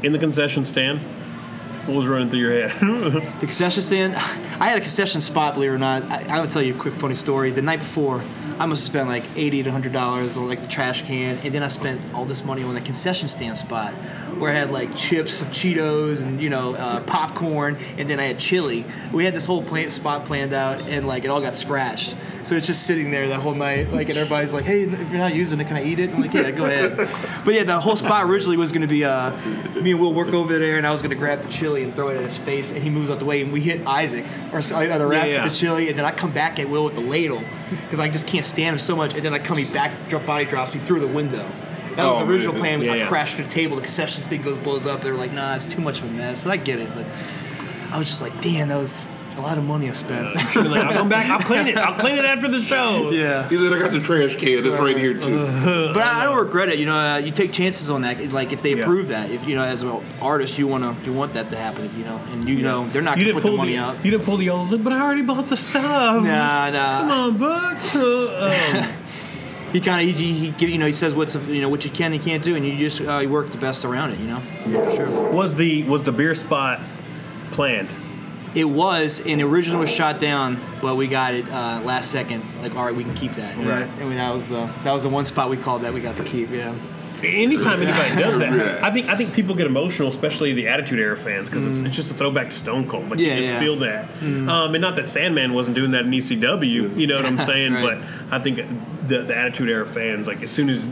In the concession stand, what was running through your head? The concession stand? I had a concession spot, believe it or not. I would tell you a quick funny story. The night before, I must have spent like $80 to $100 on like the trash can, and then I spent all this money on the concession stand spot, where I had like chips of Cheetos and, you know, popcorn, and then I had chili. We had this whole spot planned out, and like it all got scratched. So it's just sitting there the whole night, like, and everybody's like, "Hey, if you're not using it, can I eat it?" I'm like, "Yeah, go ahead." But yeah, the whole spot originally was gonna be me and Will work over there, and I was gonna grab the chili and throw it at his face, and he moves out the way, and we hit Isaac or the ref with the chili, and then I come back at Will with the ladle because I just can't stand him so much, and then I come, he back body drops me through the window. That was the original plan. I crashed the table, the concession thing blows up. They were like, "Nah, it's too much of a mess," and I get it, but I was just like, damn, that was a lot of money I spent. Like, I'll come back, I'll clean it after the show. Yeah, he's like, "I got the trash can, it's right here too." But I don't regret it, you know. You take chances on that, like, if they approve that, if, you know, as an artist, you want that to happen, you know, and you know they're not going to put the money out. You didn't pull the old, "But I already bought the stuff." Nah. Come on, Buck. He kind of he says what you can and can't do, and you just work the best around it, you know. Yeah, for sure. Was the beer spot planned? It was, and originally was shot down, but we got it last second. Like, all right, we can keep that. Right. I mean, that was the one spot we called that we got to keep. Yeah. Anytime anybody does that, I think people get emotional, especially the Attitude Era fans, because it's just a throwback to Stone Cold. Like, you just feel that. Mm. And not that Sandman wasn't doing that in ECW, you know what I'm saying? Right. But I think the Attitude Era fans, like, as soon as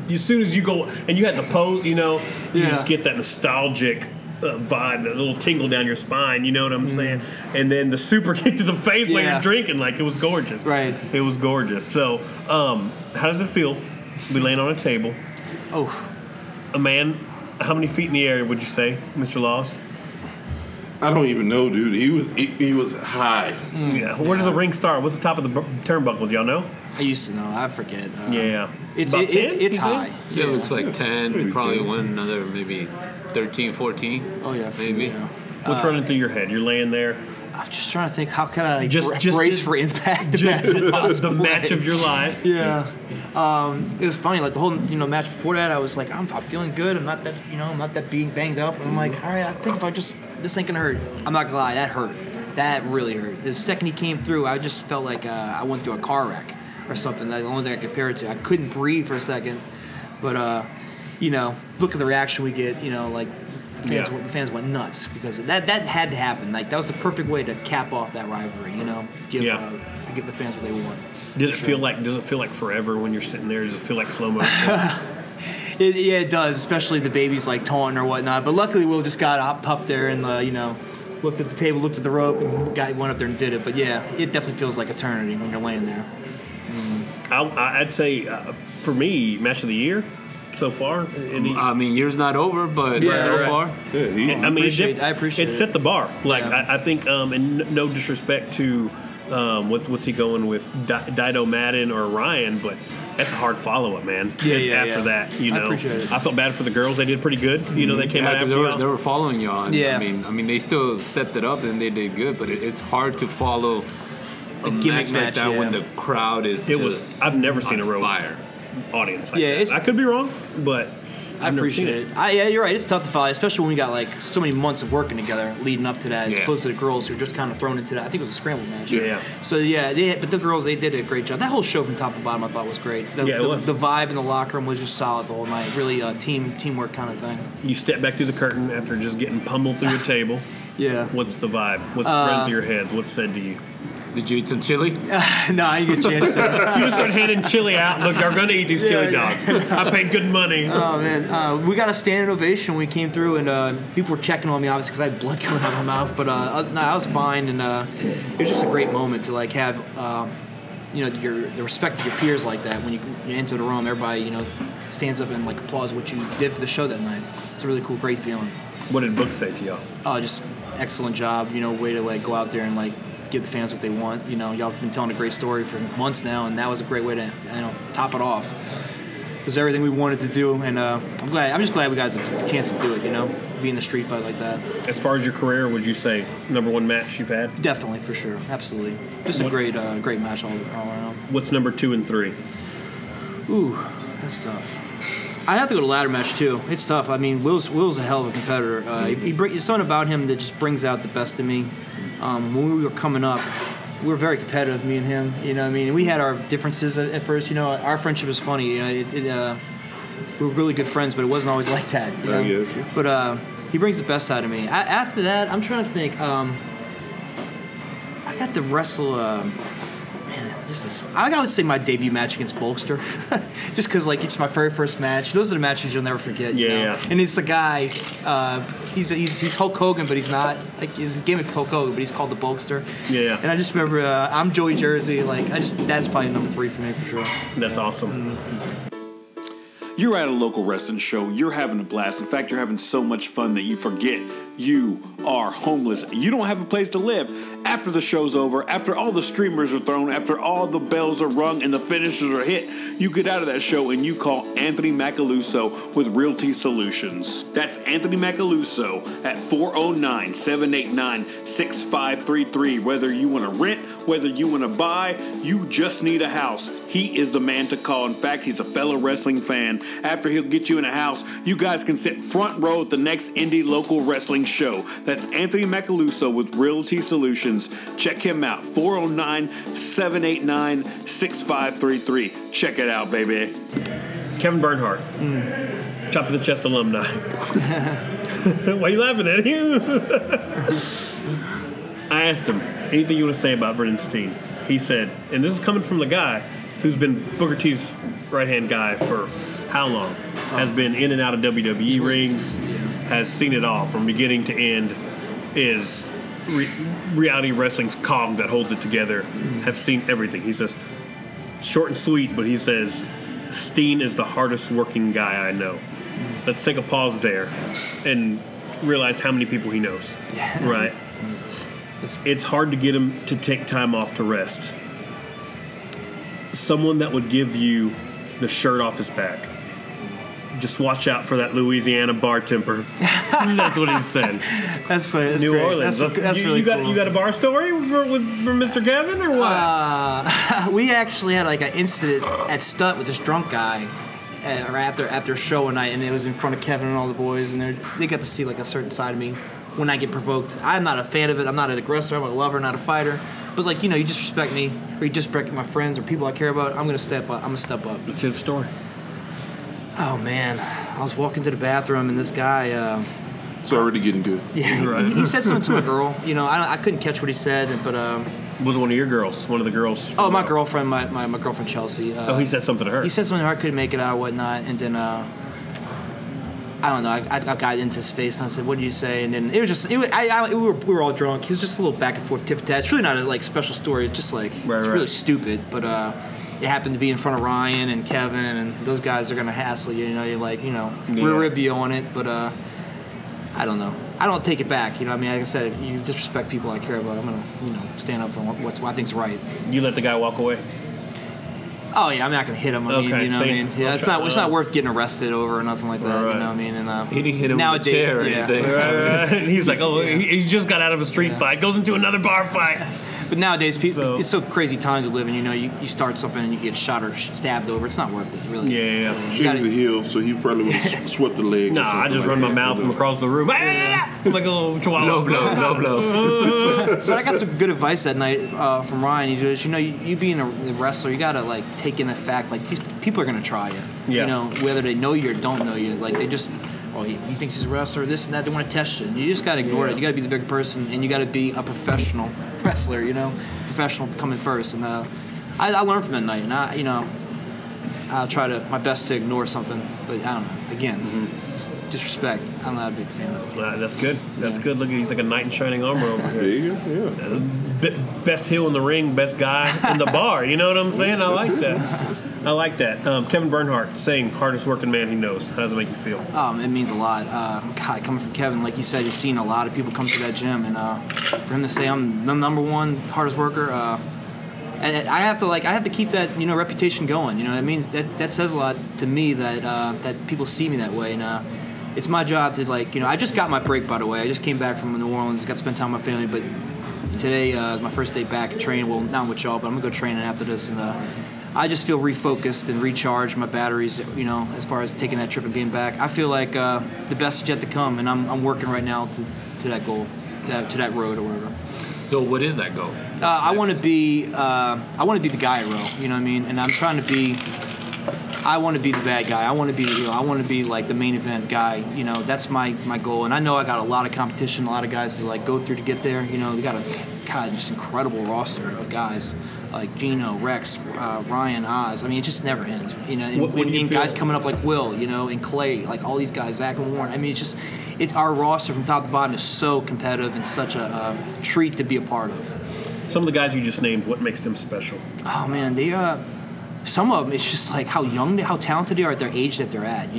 you go and you had the pose, you know, you just get that nostalgic vibe, that little tingle down your spine, you know what I'm saying? And then the super kick to the face when you're drinking, like, it was gorgeous. Right. It was gorgeous. So, how does it feel to be laying on a table? Oh. A man, how many feet in the air would you say, Mr. Laws? I don't even know, dude. He was high. Yeah. Where does the ring start? What's the top of the turnbuckle? Do y'all know? I used to know. I forget. It's about 10? It's high. Yeah, it looks like 10. Maybe probably 10. One another, maybe 13, 14. Oh, yeah. Maybe. Yeah. What's running through your head? You're laying there. I'm just trying to think, how can I brace for impact the match of your life? Yeah. It was funny, like the whole match before that, I was like, I'm feeling good. I'm not that being banged up. And I'm like, all right, I think if I just, this ain't gonna hurt. I'm not gonna lie, that hurt. That really hurt. The second he came through, I just felt like I went through a car wreck or something. That's the only thing I could compare it to. I couldn't breathe for a second. But look at the reaction we get. Like. The fans went nuts because that had to happen. Like, that was the perfect way to cap off that rivalry, you know, to give the fans what they want. Does it feel like forever when you're sitting there? Does it feel like slow motion? It does, especially the babies like taunting or whatnot. But luckily, Will just got up there and looked at the table, looked at the rope, and went up there and did it. But yeah, it definitely feels like eternity when you're laying there. I'd say for me, match of the year. So far, year's not over, but so far, I appreciate it. Set the bar. Like, I think, and no disrespect to what's he going with, Dido Madden or Ryan, but that's a hard follow up, man. After that, you know, I felt bad for the girls. They did pretty good. You know, they came out after they were following you on. Yeah, I mean, they still stepped it up and they did good, but it's hard to follow a gimmick like that when the crowd is. I've never seen a road fire. Audience like that. I could be wrong, but I appreciate it. You're right, it's tough to follow, especially when we got like so many months of working together leading up to that, as opposed to the girls who were just kind of thrown into that. I think it was a scramble match. So but the girls, they did a great job. That whole show from top to bottom I thought was great. It was. The vibe in the locker room was just solid the whole night. Really teamwork kind of thing. You step back through the curtain after just getting pummeled through your table. What's the vibe? What's spread through your heads? What's said to you? Did you eat some chili? No, I didn't get a chance to. You just start handing chili out. Look, I'm going to eat these chili dogs. I paid good money. Oh, man. We got a standing ovation when we came through, and people were checking on me, obviously, because I had blood coming out of my mouth. But I was fine, and it was just a great moment to, like, have you know, your the respect of your peers like that. When you enter the room, everybody, you know, stands up and like applauds what you did for the show that night. It's a really cool, great feeling. What did Book say to y'all? Oh, just excellent job. You know, way to like go out there and like give the fans what they want. You know, y'all have been telling a great story for months now, and that was a great way to, you know, top it off. It was everything we wanted to do, and I'm just glad we got the chance to do it, you know, be in the street fight like that. As far as your career, would you say number one match you've had? Definitely, for sure, absolutely. Just a great match all around. What's number 2 and 3? Ooh, that's tough. I'd have to go to ladder match too. It's tough. I mean, Will's a hell of a competitor. There's something about him that just brings out the best in me. When we were coming up, we were very competitive, me and him. You know what I mean? We had our differences at first. You know, our friendship was funny. You know, we were really good friends, but it wasn't always like that. You know? Yeah. But he brings the best out of me. After that, I'm trying to think. I got to wrestle. I gotta say my debut match against Bulkster, just because like it's my very first match. Those are the matches you'll never forget. Yeah, you know? Yeah. And it's the guy. He's Hulk Hogan, but he's not. Like his gimmick's Hulk Hogan, but he's called the Bulkster. Yeah. And I just remember I'm Joey Jersey. Like that's probably number 3 for me for sure. That's awesome. Mm-hmm. You're at a local wrestling show. You're having a blast. In fact, you're having so much fun that you forget you are homeless. You don't have a place to live. After the show's over, after all the streamers are thrown, after all the bells are rung and the finishers are hit, you get out of that show and you call Anthony Macaluso with Realty Solutions. That's Anthony Macaluso at 409-789-6533. Whether you want to rent, whether you want to buy, you just need a house. He is the man to call. In fact, he's a fellow wrestling fan. After he'll get you in a house, you guys can sit front row at the next indie local wrestling show. That's Anthony Macaluso with Realty Solutions. Check him out. 409-789-6533. Check it out, baby. Kevin Bernhardt. Chop to the Chest alumni. Why are you laughing at him? I asked him, anything you want to say about Brenden Steen? He said, and this is coming from the guy who's been Booker T's right-hand guy for how long? Has been in and out of WWE rings, has seen it all from beginning to end, is Reality Wrestling's cog that holds it together, have seen everything. He says, short and sweet, but he says, Steen is the hardest-working guy I know. Let's take a pause there and realize how many people he knows, right? It's hard to get him to take time off to rest. Someone that would give you the shirt off his back. Just watch out for that Louisiana bar temper. That's what he's saying. That's funny. That's New great. Orleans. That's you, really you got cool. You got a bar story for Mr. Kevin or what? We actually had like an incident at Stutt with this drunk guy. Or after a show one night, and it was in front of Kevin and all the boys, and they got to see like a certain side of me. When I get provoked, I'm not a fan of it. I'm not an aggressor. I'm a lover, not a fighter. But like, you know, you disrespect me, or you disrespect my friends or people I care about, I'm gonna step up. Let's hear the story. Oh man, I was walking to the bathroom and this guy. It's already getting good. Yeah, right. He said something to a girl. You know, I couldn't catch what he said, but. It was one of your girls, one of the girls. Oh, my girlfriend, my girlfriend Chelsea. He said something to her. He said something to her. I couldn't make it out, or whatnot, and then. I don't know. I got into his face and I said, "What did you say?" And then it was just. We were all drunk. It was just a little back and forth tiff tat. It's really not a like special story. It's just like really stupid. But it happened to be in front of Ryan and Kevin, and those guys are gonna hassle you. You know, you're like, you know, we're ribby on it. But I don't know. I don't take it back. You know, I mean, like I said, if you disrespect people I care about, I'm gonna, you know, stand up for what I think's right. You let the guy walk away. Oh, yeah, I'm not going to hit him. I mean, you know what I mean? Yeah, it's not worth getting arrested over or nothing like that, right. You know what I mean? And, he didn't hit him with a chair or anything. Right. And he's like, he just got out of a street fight, goes into another bar fight. But nowadays, it's so crazy times we live in, you know, you start something and you get shot or stabbed over. It's not worth it, really. Yeah. She was a heel, so he probably would have swept the leg. No, I just run my mouth from across the room. Yeah. Like a little chihuahua. No. But I got some good advice that night from Ryan. He goes, you know, you being a wrestler, you got to, like, take in the fact, like, these people are going to try you. Yeah. You know, whether they know you or don't know you. Like, they just... Oh, he thinks he's a wrestler, this and that. They want to test you. You just got to ignore it. You got to be the bigger person, and you got to be a professional wrestler, you know? Professional coming first. And I learned from that night, and I'll try my best to ignore something. But I don't know. Again, disrespect. I'm not a big fan of it. That's good. That's good. Look, he's like a knight in shining armor over here. There you go. Yeah. Best heel in the ring, best guy in the bar. You know what I'm saying? I like that. Kevin Bernhardt saying hardest working man he knows. How does it make you feel? It means a lot. God, coming from Kevin, like you said, he's seen a lot of people come to that gym, and for him to say I'm the number one hardest worker, and I have to keep that reputation going. It means that says a lot to me that that people see me that way, and it's my job to I just got my break, by the way. I just came back from New Orleans, got to spend time with my family, but. Today is my first day back training. Well, not with y'all, but I'm going to go training after this. And I just feel refocused and recharged my batteries, as far as taking that trip and being back. I feel like the best is yet to come, and I'm working right now to that goal, to that road or whatever. So what is that goal? I want to be the guy at Row, And I want to be the bad guy. I want to be the heel. I want to be like the main event guy. That's my goal. And I know I got a lot of competition, a lot of guys to go through to get there. We got just incredible roster of guys like Gino, Rex, Ryan, Oz. I mean, it just never ends. And guys coming up like Will, and Clay, like all these guys, Zach and Warren. I mean, it's just our roster from top to bottom is so competitive and such a treat to be a part of. Some of the guys you just named, what makes them special? Oh man, they some of them, it's just like how talented they are at their age that they're at,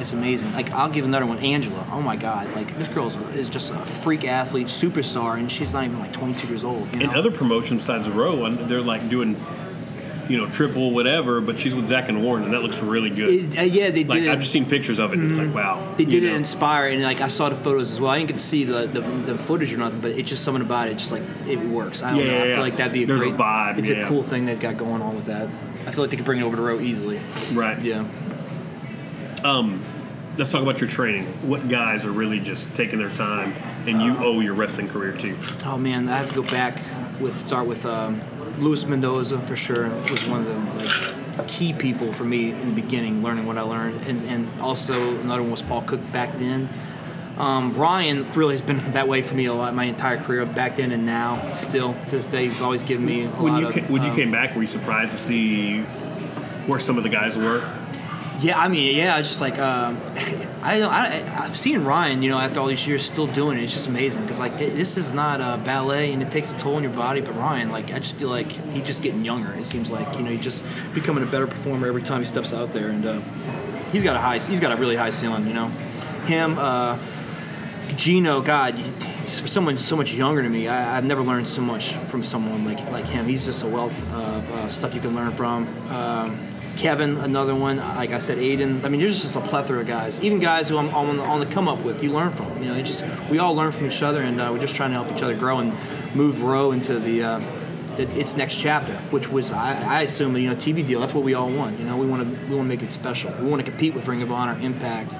It's amazing. I'll give another one, Angela. Oh, my God. This girl is just a freak athlete, superstar, and she's not even, 22 years old, And other promotions besides Row, they're, doing... triple whatever, but she's with Zach and Warren, and that looks really good. They did it. I've just seen pictures of it, and it's wow. They did it in Inspire, and I saw the photos as well. I didn't get to see the footage or nothing, but it's just something about it, just it works. I don't know. I feel like that'd be there's a vibe. It's a cool thing they've got going on with that. I feel like they could bring it over to Row easily. Right. Yeah. Let's talk about your training. What guys are really just taking their time, and you owe your wrestling career to? Oh man, I have to go back with. Luis Mendoza, for sure, was one of the key people for me in the beginning, learning what I learned. And also, another one was Paul Cook back then. Ryan really has been that way for me a lot, my entire career, back then and now, still, to this day, he's always given me When you came back, were you surprised to see where some of the guys were? Yeah, I've seen Ryan, after all these years still doing it. It's just amazing because, this is not a ballet and it takes a toll on your body. But Ryan, I just feel like he's just getting younger. It seems like, he's just becoming a better performer every time he steps out there. And he's got a really high ceiling, Him, Gino, God, for someone so much younger than me, I've never learned so much from someone like him. He's just a wealth of stuff you can learn from. Kevin, another one. Like I said, Aiden. I mean, there's just a plethora of guys. Even guys who I'm on the come up with, you learn from. We all learn from each other, and we're just trying to help each other grow and move Row into its next chapter, which was, I assume, TV deal. That's what we all want. We want to make it special. We want to compete with Ring of Honor, Impact,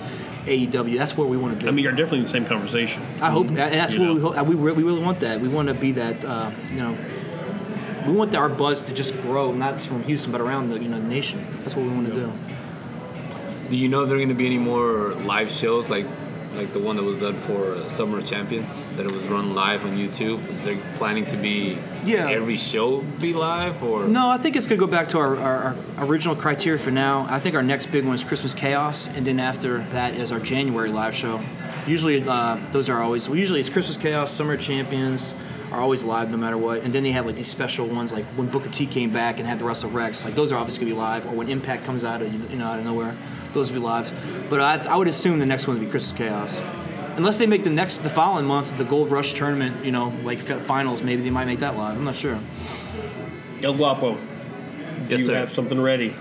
AEW. That's what we want to do. I mean, you're definitely in the same conversation. I hope, and that's what we hope. We really want that. We want to be that. We want our buzz to just grow, not just from Houston, but around the nation. That's what we want to do. Do you know if there are going to be any more live shows like the one that was done for Summer of Champions, that it was run live on YouTube? Is there planning to be every show be live? Or no, I think it's going to go back to our original criteria for now. I think our next big one is Christmas Chaos, and then after that is our January live show. Usually those are always – usually it's Christmas Chaos, Summer of Champions – are always live no matter what, and then they have these special ones like when Booker T came back and had the Wrestle Rex, those are obviously gonna be live, or when Impact comes out of nowhere, those will be live. But I would assume the next one would be Christmas Chaos, unless they make the following month the Gold Rush tournament, finals. Maybe they might make that live. I'm not sure. El Guapo, yes, sir. You have something ready?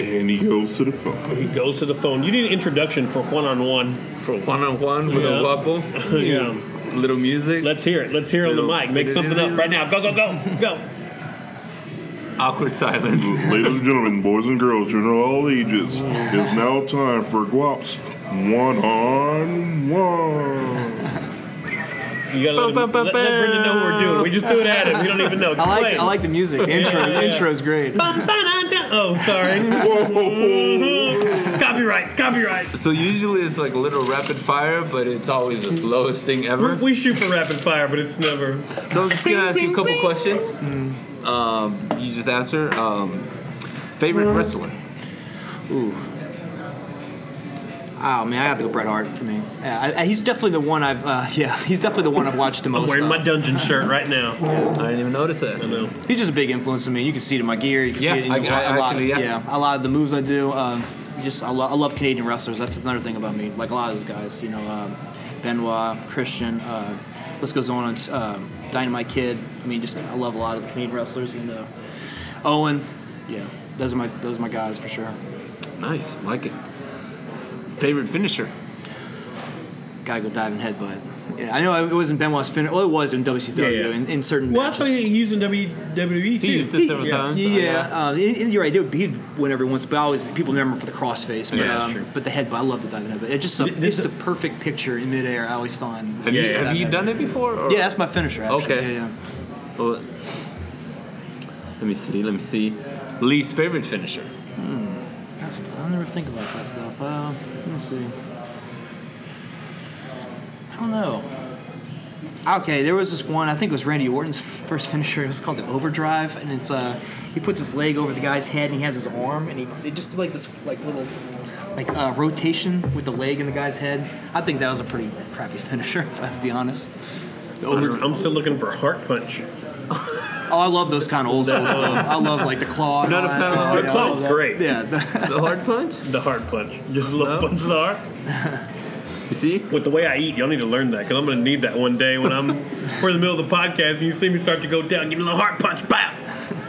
And he goes to the phone. You need an introduction for one-on-one. For one-on-one with El Guapo. Yeah. Little music. Let's hear it. Let's hear it on the mic. Make something up right now. Go, go, go, go. Awkward silence. Ladies and gentlemen, boys and girls, children of all ages, it's now time for Guap's one-on-one. You gotta let Brenden know what we're doing. We just threw it at him. We don't even know. I like the music. The intro. The intro's great. Oh, sorry. Copyright. So usually it's a little rapid fire, but it's always the slowest thing ever. We shoot for rapid fire, but it's never. So I'm just going to ask you a couple questions. You just answer. Favorite wrestler? Ooh. Oh man, I have to go Bret Hart for me. He's definitely the one I've watched the most. I'm wearing my Dungeon shirt right now. Yeah. I didn't even notice that. I know. He's just a big influence on me. You can see it in my gear. You can see it in a lot of the moves I do. I love Canadian wrestlers. That's another thing about me. Like a lot of those guys, you know, Benoit, Christian, list goes on. Dynamite Kid. I mean, just I love a lot of the Canadian wrestlers and Owen. Yeah, those are my guys for sure. Nice, like it. Favorite finisher? Gotta go diving headbutt. Yeah, I know it wasn't Benoit's finisher. Well, it was in WCW in certain matches. Well, actually, he used in WWE too. He used it several times. Yeah. You're right. He'd win every once, but always people remember for the crossface. But, that's true. But the headbutt, I love the diving headbutt. It's just the perfect picture in midair. I always find. Have you done it before? Or? Yeah, that's my finisher. Actually. Okay. Yeah. Well, let me see. Least favorite finisher. I never think about that stuff. Let me see. I don't know. Okay, there was this one. I think it was Randy Orton's first finisher. It was called the Overdrive, and it's he puts his leg over the guy's head, and he has his arm, and they just do like this like little like rotation with the leg in the guy's head. I think that was a pretty crappy finisher, if I have to be honest. I'm still looking for a heart punch. Oh, I love those kind of old school stuff. I love like the claw. Not a fan of the claw's great. Yeah, the hard punch. The hard punch. Just a little punch in the heart. You see? With the way I eat, y'all need to learn that because I'm gonna need that one day when we're in the middle of the podcast and you see me start to go down. Give me a little hard punch. Pow.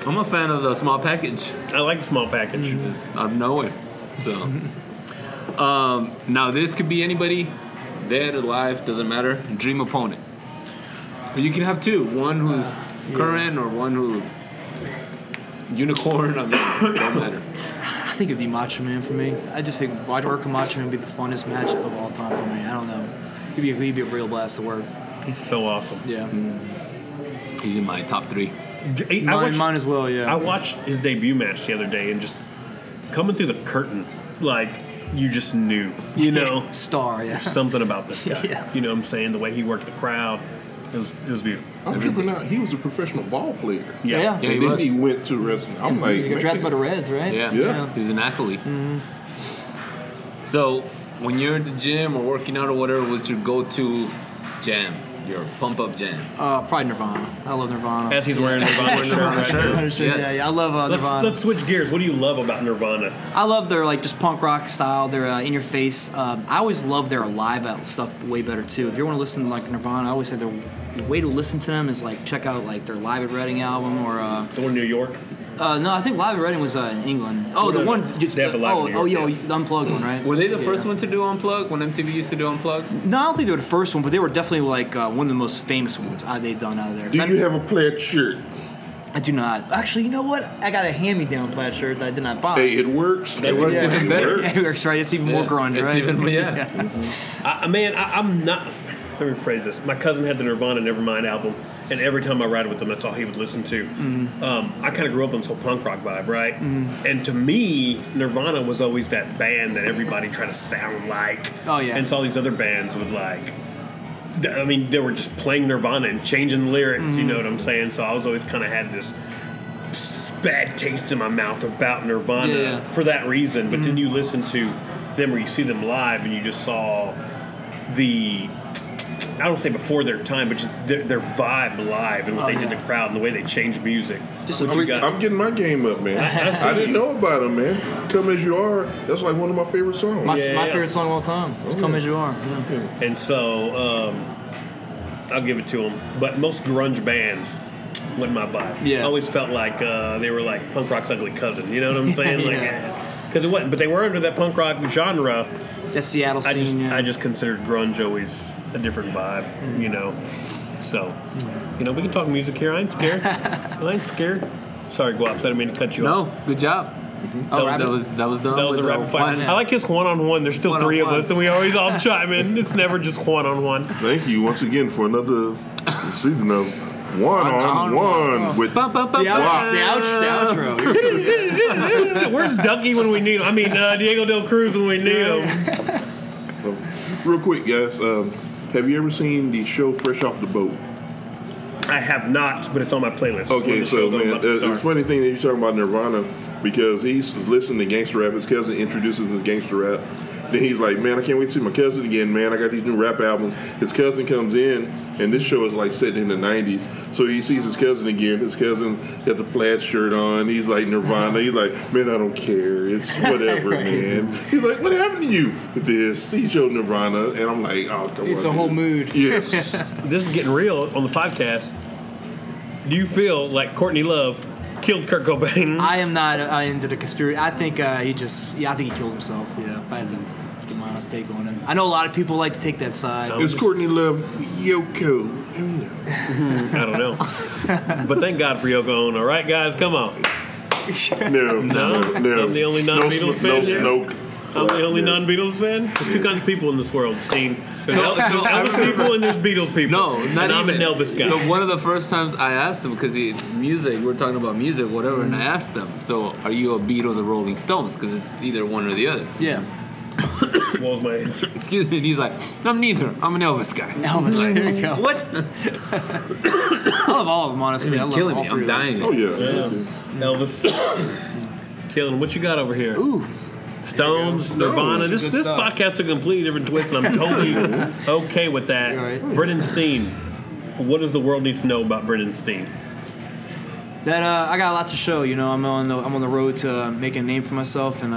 I'm a fan of the small package. I like the small package. Just I know it. So now this could be anybody, dead or alive, doesn't matter. Dream opponent. You can have two. One who's current or one who unicorn. I mean, it don't matter. I think it'd be Macho Man for me. I just think Rock and Macho Man would be the funnest match of all time for me. I don't know. He'd be a real blast to work. He's so awesome. Yeah. Mm. He's in my top three. Mine as well. Yeah. I watched his debut match the other day and just coming through the curtain like. You just knew. You know. Star. Yeah. There's something about this guy. Yeah. You know what I'm saying? The way he worked the crowd. It was beautiful. I'm tripping out. He was a professional ball player. Yeah. And then he went to wrestling. I'm like, you got drafted by the Reds, right? Yeah. He was an athlete. Mm-hmm. So, when you're at the gym or working out or whatever, what's your go-to jam? Your pump-up jam? Probably Nirvana. I love Nirvana. As he's wearing Nirvana shirt. Yeah. I love Nirvana. Let's switch gears. What do you love about Nirvana? I love their like just punk rock style. Their in-your-face. I always love their live out stuff way better too. If you want to listen to like Nirvana, I always say the way to listen to them is like check out like their Live at Reading album or. Or New York. No, I think Live at Reading was in England. Oh, the one. The Unplugged one, right? Were they the first one to do Unplugged when MTV used to do Unplugged? No, I don't think they were the first one, but they were definitely like one of the most famous ones they've done out of there. Do you have a plaid shirt? I do not. Actually, you know what? I got a hand-me-down plaid shirt that I did not buy. Hey, it works. It works even better. It works, right? It's even more grunge, right? I'm not. Let me rephrase this. My cousin had the Nirvana Nevermind album. And every time I ride with him, that's all he would listen to. Mm-hmm. I kind of grew up on this whole punk rock vibe, right? Mm-hmm. And to me, Nirvana was always that band that everybody tried to sound like. Oh, yeah. And so all these other bands would like... I mean, they were just playing Nirvana and changing the lyrics, mm-hmm. You know what I'm saying? So I was always kind of had this bad taste in my mouth about Nirvana for that reason. But then you listen to them or you see them live and you just saw the... I don't say before their time, but just their vibe live and what they did to the crowd and the way they changed music. I'm getting my game up, man. I didn't know about them, man. Come As You Are, that's like one of my favorite songs. My favorite song of all time is Come As You Are. Yeah. Yeah. And so I'll give it to them. But most grunge bands wasn't my vibe. Yeah. I always felt like they were like punk rock's ugly cousin. You know what I'm saying? Because it wasn't. But they were under that punk rock genre. That Seattle scene, I just considered grunge always a different vibe, you know. So, you know, we can talk music here. I ain't scared. Sorry, Guaps, I didn't mean to cut you off. No, good job. Mm-hmm. That was a rapid fire. I like his one-on-one. There's still three of us, and we always all chime in. It's never just one-on-one. Thank you once again for another season of One-on-one with... The outro. Where's Dougie when we need him? I mean, Diego Del Cruz when we need him. Real quick, guys. Have you ever seen the show Fresh Off the Boat? I have not, but it's on my playlist. Okay, so, man, the funny thing that you're talking about Nirvana, because he's listening to Gangsta Rap. His cousin introduces him to Gangsta Rap. Then he's like, man, I can't wait to see my cousin again, man. I got these new rap albums. His cousin comes in, and this show is like set in the 90s. So he sees his cousin again. His cousin got the plaid shirt on. He's like Nirvana. He's like, man, I don't care. It's whatever, right. Man. He's like, what happened to you? This. He showed Nirvana. And I'm like, oh, come on. It's a whole mood. Yes. This is getting real on the podcast. Do you feel like Courtney Love killed Kurt Cobain? I am not into the conspiracy. I think he killed himself. Yeah, if I had to get my honest take on it. I know a lot of people like to take that side. Is Courtney Love Yoko Ono? I don't know. But thank God for Yoko Ono. All right, guys, come on. No. I'm the only non-Beatles fan here. I'm the only non-Beatles fan? There's two kinds of people in this world, Steen. There's Elvis people and there's Beatles people. No, not even. And I'm an Elvis guy. So one of the first times I asked him, because we're talking about music, whatever, and I asked them, so are you a Beatles or Rolling Stones? Because it's either one or the other. Yeah. What was my answer? Excuse me. And he's like, I'm neither. I'm an Elvis guy. Elvis. Like, there you go. What? I love all of them, honestly. You're killing me. I'm dying. Oh, yeah. Elvis. Killing. What you got over here? Ooh. Stones, Nirvana. This podcast took a completely different twist, and I'm totally okay with that. Right. Brenden Steen. What does the world need to know about Brenden Steen? That I got a lot to show. You know, I'm on the road to making a name for myself, and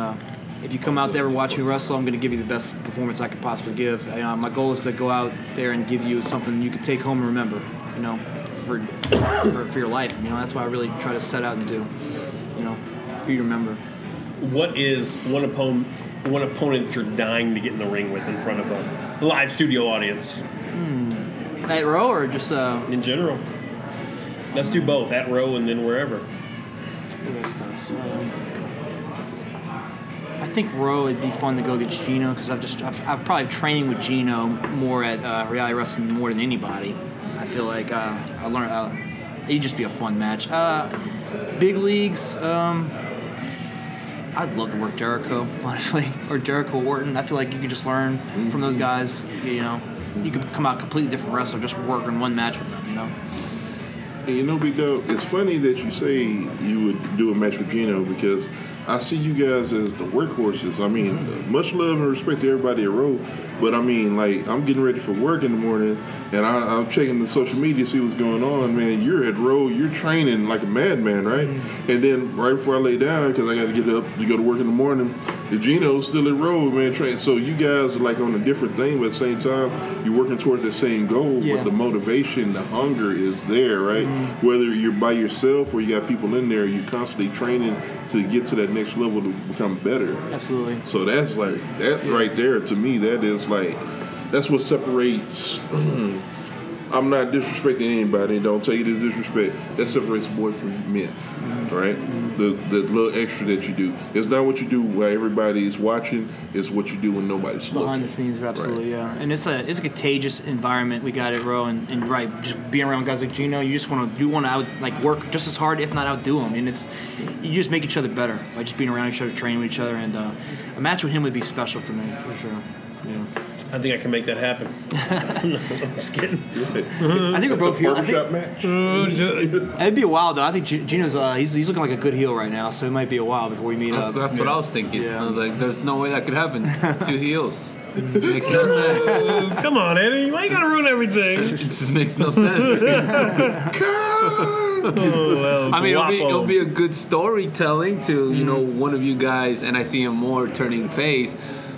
if you come out there and watch me wrestle, I'm going to give you the best performance I could possibly give. My goal is to go out there and give you something you can take home and remember. You know, for your life. You know, that's what I really try to set out and do. You know, for you to remember. What is one opponent you're dying to get in the ring with in front of a live studio audience? At Row or just... in general. Let's do both, at Row and then wherever. Ooh, that's tough. I think Row would be fun to go get Gino, because I've probably training with Gino more at Reality Wrestling more than anybody. I feel like I learned... it'd just be a fun match. Big Leagues... I'd love to work Jericho, honestly, or Jericho Orton. I feel like you could just learn from those guys. You know, you could come out completely different wrestler, just work in one match with them. You know. And you know, Big Dog, it's funny that you say you would do a match with Gino, because I see you guys as the workhorses. I mean, much love and respect to everybody at Road, but I mean, like, I'm getting ready for work in the morning, and I'm checking the social media to see what's going on. Man, you're at Road, you're training like a madman, right? And then right before I lay down, because I got to get up to go to work in the morning, the Gino's still at Road, man, training. So you guys are like on a different thing, but at the same time, you're working towards the same goal, but the motivation, the hunger is there, right? Whether you're by yourself or you got people in there, you're constantly training to get to that next level to become better. Absolutely. So that's like that right there. To me, that is like that's what separates. I'm not disrespecting anybody. Don't take it as disrespect. That separates boy from men, right? The little extra that you do. It's not what you do while everybody's watching. It's what you do when nobody's looking. Behind the scenes, absolutely, right. Yeah. And it's a contagious environment we got at Row, and right, just being around guys like Gino, you just want to work just as hard, if not outdo them. And you just make each other better by just being around each other, training with each other, and a match with him would be special for me, for sure. Yeah. I think I can make that happen. I'm just kidding. I think we're both here. Barbershop match. It'd be a while though. I think Gino's he's looking like a good heel right now, so it might be a while before we meet up. That's what I was thinking. Yeah. I was like, there's no way that could happen. Two heels. It makes no sense. Come on, Eddie. Why you gotta ruin everything? It just makes no sense. I mean, it'll be a good storytelling to one of you guys, and I see him more turning face.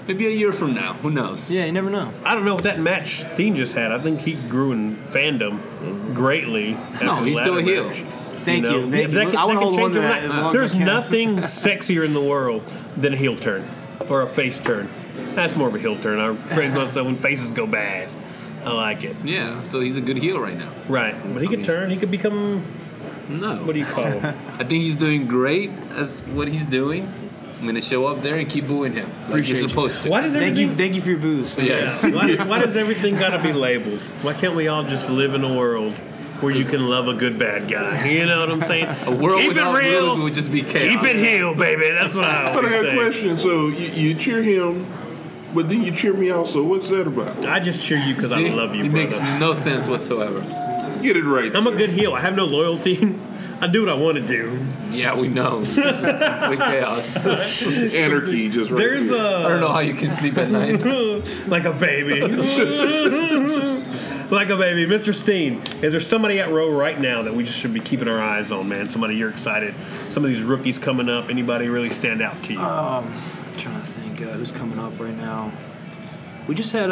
Maybe a year from now. Who knows? Yeah, you never know. I don't know if that match Steen just had. I think he grew in fandom greatly. No, he's still a heel. Thank you. I want to hold on to that. There's nothing sexier in the world than a heel turn or a face turn. That's more of a heel turn. I praise myself when faces go bad. I like it. Yeah, so he's a good heel right now. Right. But he could turn. He could become... No. What do you call him? I think he's doing great as what he's doing. I'm going to show up there and keep booing him. Appreciate you're supposed to. Why does everything... Thank you for your boos. Yes. Why does everything got to be labeled? Why can't we all just live in a world where you can love a good bad guy? You know what I'm saying? A world keep without it real. Would just be chaos. Keep it heel, baby. That's what I always say. But I have a question. So you cheer him, but then you cheer me also. What's that about? I just cheer you because I love you, brother. It makes no sense whatsoever. Get it right. I'm a good heel. I have no loyalty. I do what I want to do. Yeah, we know. This is complete chaos. Anarchy just right here. I don't know how you can sleep at night. Like a baby. Like a baby. Mr. Steen, is there somebody at Row right now that we just should be keeping our eyes on, man? Somebody you're excited. Some of these rookies coming up. Anybody really stand out to you? I'm trying to think who's coming up right now. We just had...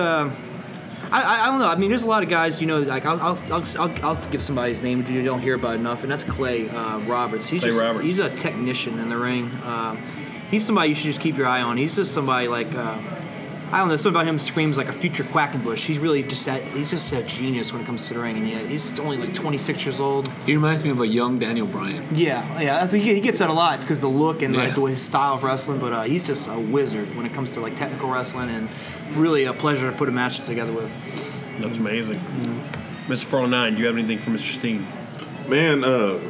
I don't know. I mean, there's a lot of guys, you know, like I'll give somebody's name you don't hear about enough, and that's Clay Roberts. He's a technician in the ring. He's somebody you should just keep your eye on. He's just somebody like I don't know. Something about him screams like a future Quackenbush. He's really just he's just a genius when it comes to the ring, and he's only like 26 years old. He reminds me of a young Daniel Bryan. Yeah. That's, he gets that a lot because the look and like his style of wrestling. But he's just a wizard when it comes to like technical wrestling and. Really a pleasure to put a match together with. That's amazing. Mm-hmm. Mr. 409, do you have anything for Mr. Steen? Man, I've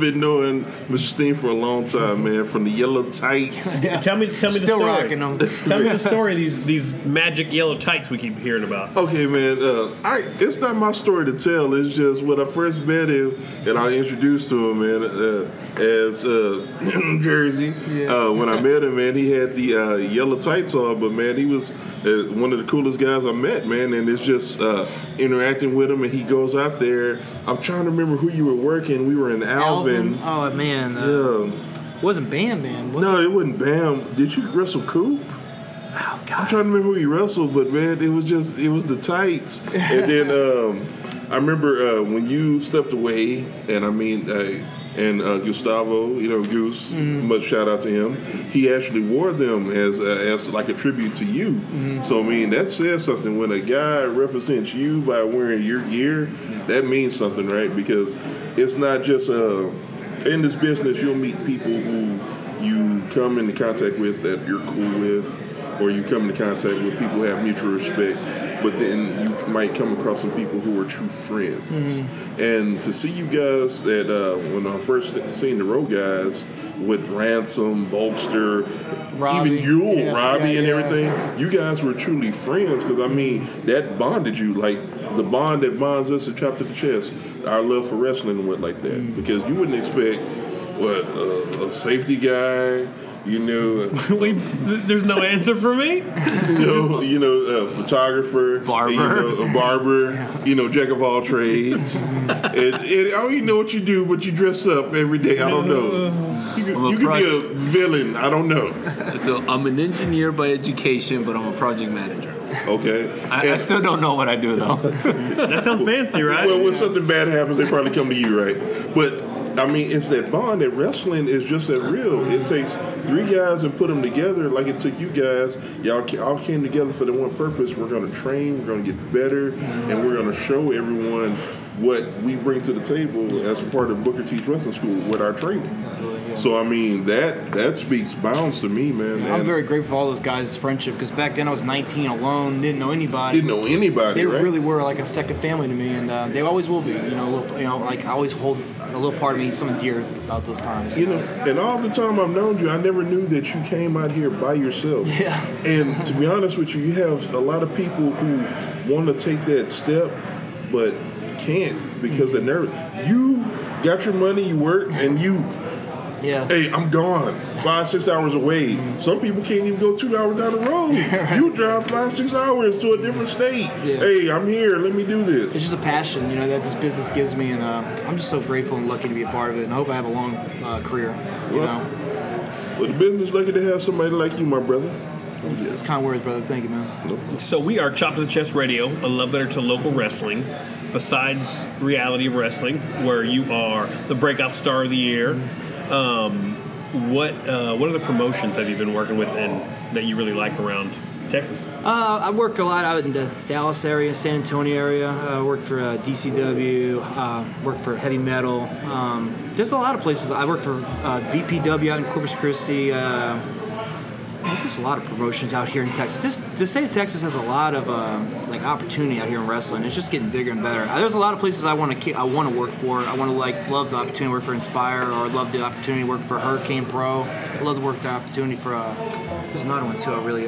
been knowing Mr. Steen for a long time, man. From the yellow tights. Yeah. Tell me the story. Still rocking them. Tell me the story of these magic yellow tights we keep hearing about. Okay, man. It's not my story to tell. It's just when I first met him and I introduced to him, man, as Jersey. Yeah. When I met him, man, he had the yellow tights on, but man, he was one of the coolest guys I met, man. And it's just interacting with him, and he goes out there. I'm trying to remember who you were working. We were in Alvin. Oh man, It wasn't Bam Bam? It wasn't Bam. Did you wrestle Coop? Oh god, I'm trying to remember who you wrestled, but man, it was the tights. And then I remember when you stepped away, and I mean, Gustavo, you know, Goose. Mm-hmm. Much shout out to him. He actually wore them as like a tribute to you. Mm-hmm. So I mean, that says something when a guy represents you by wearing your gear. Yeah. That means something, right? Because it's not just in this business, you'll meet people who you come into contact with that you're cool with, or you come into contact with people who have mutual respect, but then you might come across some people who are true friends. Mm-hmm. And to see you guys that when I first seen the Road guys with Ransom, Bulkster, Robbie, even Yule, Robbie, and everything, you guys were truly friends because, I mean, that bonded you like the bond that bonds us at Chop to the Chest, our love for wrestling and what like that. Mm-hmm. Because you wouldn't expect, a safety guy, you know. There's no answer for me? You know, a photographer. Barber. Yeah. You know, jack of all trades. and I don't even know what you do, but you dress up every day. I don't know. You could be a villain. I don't know. So I'm an engineer by education, but I'm a project manager. Okay. I still don't know what I do, though. That sounds fancy, right? Well, when something bad happens, they probably come to you, right? But, I mean, it's that bond that wrestling is just that real. It takes three guys and put them together like it took you guys. Y'all all came together for the one purpose. We're going to train. We're going to get better. And we're going to show everyone what we bring to the table as a part of Booker T's Wrestling School with our training. Absolutely, yeah. So, I mean, that speaks bounds to me, man. Yeah, I'm very grateful for all those guys' friendship because back then I was 19 alone, didn't know anybody, right? They really were like a second family to me, and they always will be. You know, like I always hold a little part of me something dear about those times. You know, and all the time I've known you, I never knew that you came out here by yourself. Yeah. And to be honest with you, you have a lot of people who want to take that step, but can't because they're nervous. You got your money, you worked, and you, hey, I'm gone 5-6 hours away. Mm-hmm. Some people can't even go 2 hours down the road. Right. You drive 5-6 hours to a different state. Yeah. Hey, I'm here. Let me do this. It's just a passion, you know, that this business gives me, and I'm just so grateful and lucky to be a part of it. And I hope I have a long career. Well, the business is lucky to have somebody like you, my brother. It's kind of words, brother. Thank you, man. So we are Chop to the Chest Radio, a love letter to local wrestling. Besides Reality of Wrestling, where you are the breakout star of the year, what other promotions have you been working with and that you really like around Texas? I work a lot out in the Dallas area, San Antonio area. I worked for DCW, worked for Heavy Metal. There's a lot of places. I worked for VPW out in Corpus Christi. There's just a lot of promotions out here in Texas. The state of Texas has a lot of opportunity out here in wrestling. It's just getting bigger and better. There's a lot of places I want to work for. I want to love the opportunity to work for Inspire, or love the opportunity to work for Hurricane Pro. I love to work the opportunity for there's another one too. I really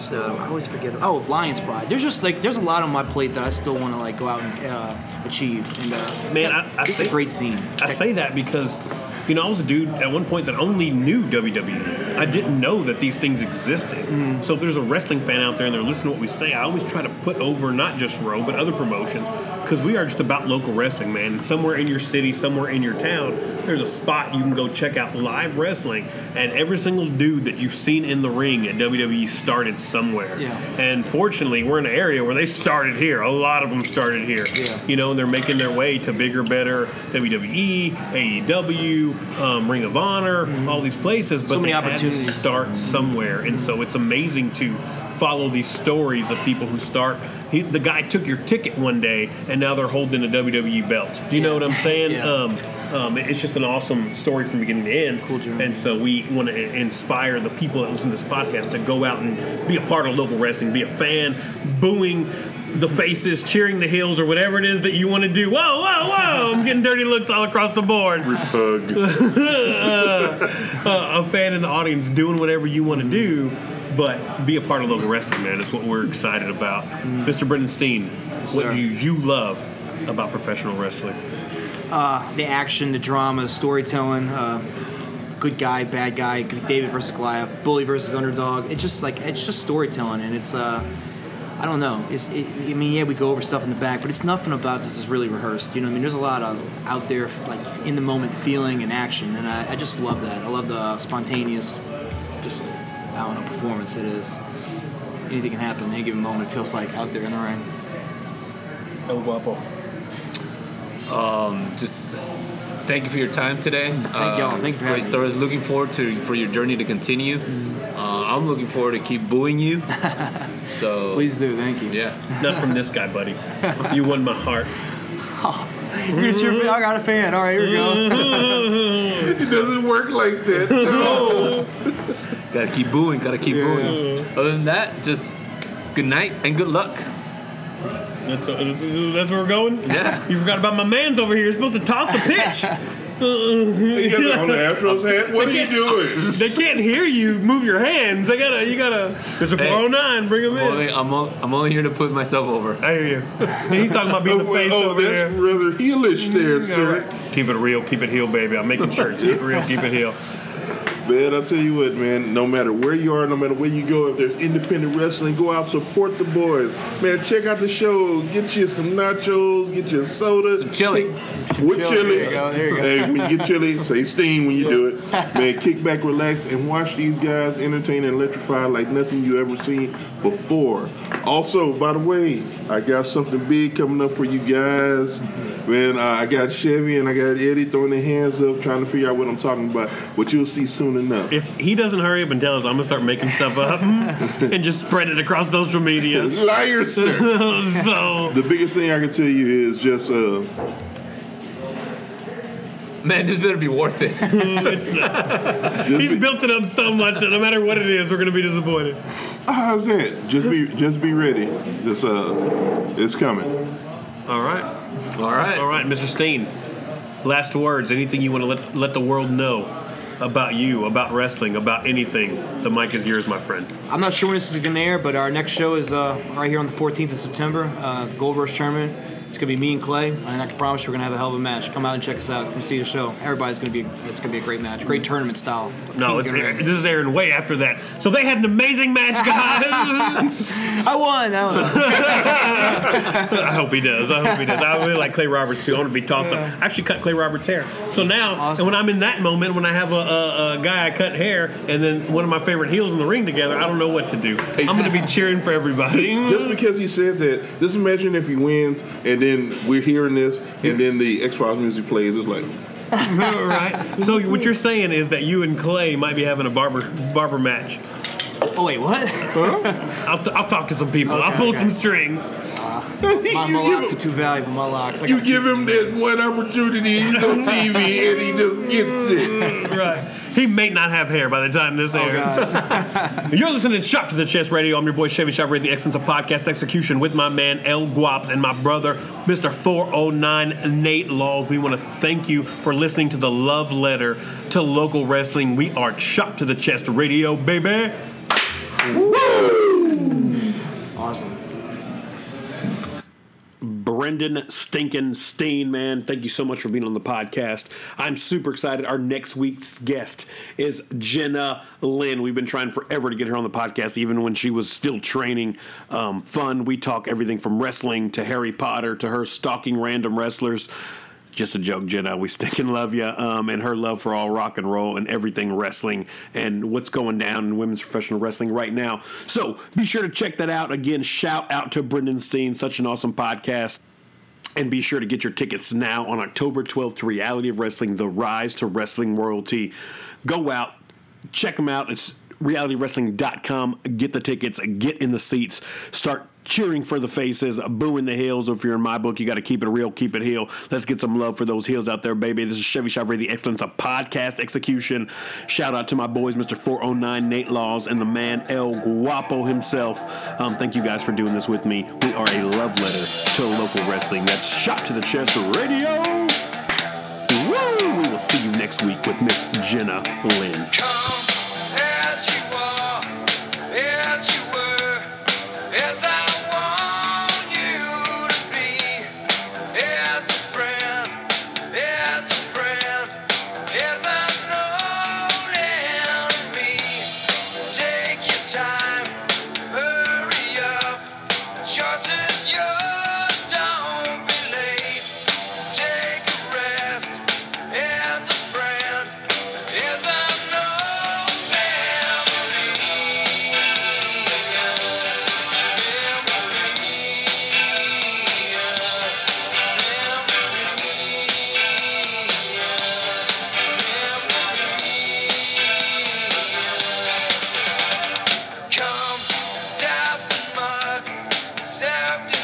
So I always forget. Oh, Lion's Pride. There's just like there's a lot on my plate that I still want to like go out and achieve. And man, it's a great scene. I say that because you know I was a dude at one point that only knew WWE. I didn't know that these things existed. Mm. So if there's a wrestling fan out there and they're listening to what we say, I always try to put over not just Row but other promotions. Because we are just about local wrestling, man. Somewhere in your city, somewhere in your town, there's a spot you can go check out live wrestling. And every single dude that you've seen in the ring at WWE started somewhere. Yeah. And fortunately, we're in an area where they started here. A lot of them started here. Yeah. You know, and they're making their way to bigger, better WWE, AEW, Ring of Honor, mm-hmm. all these places. But so many opportunities. Had to start somewhere. And so it's amazing to follow these stories of people who start. The guy took your ticket one day, and now they're holding a WWE belt. Do you know what I'm saying? Yeah. It's just an awesome story from beginning to end. Cool journey. And so we want to inspire the people that listen to this podcast to go out and be a part of local wrestling, be a fan, booing the faces, cheering the heels, or whatever it is that you want to do. Whoa, whoa, whoa! I'm getting dirty looks all across the board. Refug. A fan in the audience doing whatever you want to do. But be a part of local wrestling, man. It's what we're excited about. Mr. Brenden Steen, what do you love about professional wrestling? The action, the drama, storytelling, good guy, bad guy, David versus Goliath, bully versus underdog. It's just storytelling, and it's I don't know. We go over stuff in the back, but it's nothing about this is really rehearsed. You know what I mean? There's a lot of out there, like in the moment feeling and action, and I just love that. I love the spontaneous, just. Out in a performance, it is anything can happen in any given moment. It feels like out there in the ring. El Guapo. Just thank you for your time today. Thank y'all. Thank you for having me. Great stories. Looking forward for your journey to continue. I'm looking forward to keep booing you. So please do. Thank you. Yeah. Not from this guy, buddy. You won my heart. You're tripping. I got a fan. All right, here we go. It doesn't work like that. No. Gotta keep booing, gotta keep booing. Other than that, just good night and good luck. That's where we're going? Yeah. You forgot about my man's over here. You're supposed to toss the pitch. You got on the Astros hat? What are you doing? They can't hear you move your hands. You gotta. There's a 409. Bring them in. I'm only here to put myself over. I hear you. And he's talking about being the face over there. Oh, that's rather heelish there, sir. Right. Keep it real. Keep it heel, baby. I'm making shirts. Keep it real. Keep it heel. Man, I'll tell you what, man, no matter where you are, no matter where you go, if there's independent wrestling, go out, support the boys. Man, check out the show. Get you some nachos, get you a soda. Some chili. With chili. There you go. Hey, when you get chili, say Steam when you do it. Man, kick back, relax, and watch these guys entertain and electrify like nothing you ever seen before. Also, by the way, I got something big coming up for you guys. Man, I got Chevy and I got Eddie throwing their hands up, trying to figure out what I'm talking about. But you'll see soon enough. If he doesn't hurry up and tell us, I'm going to start making stuff up and just spread it across social media. Liar, sir. So. The biggest thing I can tell you is just... Man, this better be worth it. It's not. He's built it up so much that no matter what it is, we're going to be disappointed. How's that? Just be ready. It's coming. All right, Mr. Steen. Last words. Anything you want to let the world know about you, about wrestling, about anything? The mic is yours, my friend. I'm not sure when this is going to air, but our next show is right here on the 14th of September, the Gold Rush Tournament. It's going to be me and Clay, and I can promise you we're going to have a hell of a match. Come out and check us out. Come see the show. It's going to be a great match. Great tournament style. No, this is airing way after that. So they had an amazing match, guys. I won. I hope he does. I really like Clay Roberts, too. I want to be tossed up. I actually cut Clay Roberts' hair. So now, awesome. And when I'm in that moment, when I have a guy I cut hair, and then one of my favorite heels in the ring together, I don't know what to do. Hey, I'm going to be cheering for everybody. Just because he said that, just imagine if he wins, and then we're hearing this, and then the X-Files music plays. It's like... Right. So what you're saying is that you and Clay might be having a barber match. Oh, wait, what? Huh? I'll talk to some people. Okay, I'll pull some strings. My locks are too valuable. My locks. You give him that one opportunity. He's on TV, and he just gets it. Right. He may not have hair by the time this airs. You're listening to Chop to the Chest Radio. I'm your boy Chevy Chopper at the Excellence of Podcast Execution with my man El Guaps and my brother Mr. 409 Nate Laws. We want to thank you for listening to the love letter to local wrestling. We are Chop to the Chest Radio, baby. Woo! awesome. Brenden Stinkin' Steen, man, thank you so much for being on the podcast. I'm super excited. Our next week's guest is Jenna Lynn. We've been trying forever to get her on the podcast, even when she was still training. Fun. We talk everything from wrestling to Harry Potter to her stalking random wrestlers. Just a joke, Jenna. We stinkin' love you, and her love for all rock and roll and everything wrestling and what's going down in women's professional wrestling right now. So be sure to check that out. Again, shout out to Brenden Steen, such an awesome podcast. And be sure to get your tickets now on October 12th to Reality of Wrestling, The Rise to Wrestling Royalty. Go out, check them out. It's realitywrestling.com. Get the tickets, get in the seats, start cheering for the faces, booing the heels. If you're in my book, you got to keep it real, keep it heel. Let's get some love for those heels out there, baby. This is Chevy Shop Radio, the excellence of podcast execution. Shout out to my boys, Mr. 409, Nate Laws, and the man El Guapo himself. Thank you guys for doing this with me. We are a love letter to local wrestling. That's Chop to the Chest Radio. Woo! We will see you next week with Miss Jenna Lynn. Come as you are, as you were, as I. Step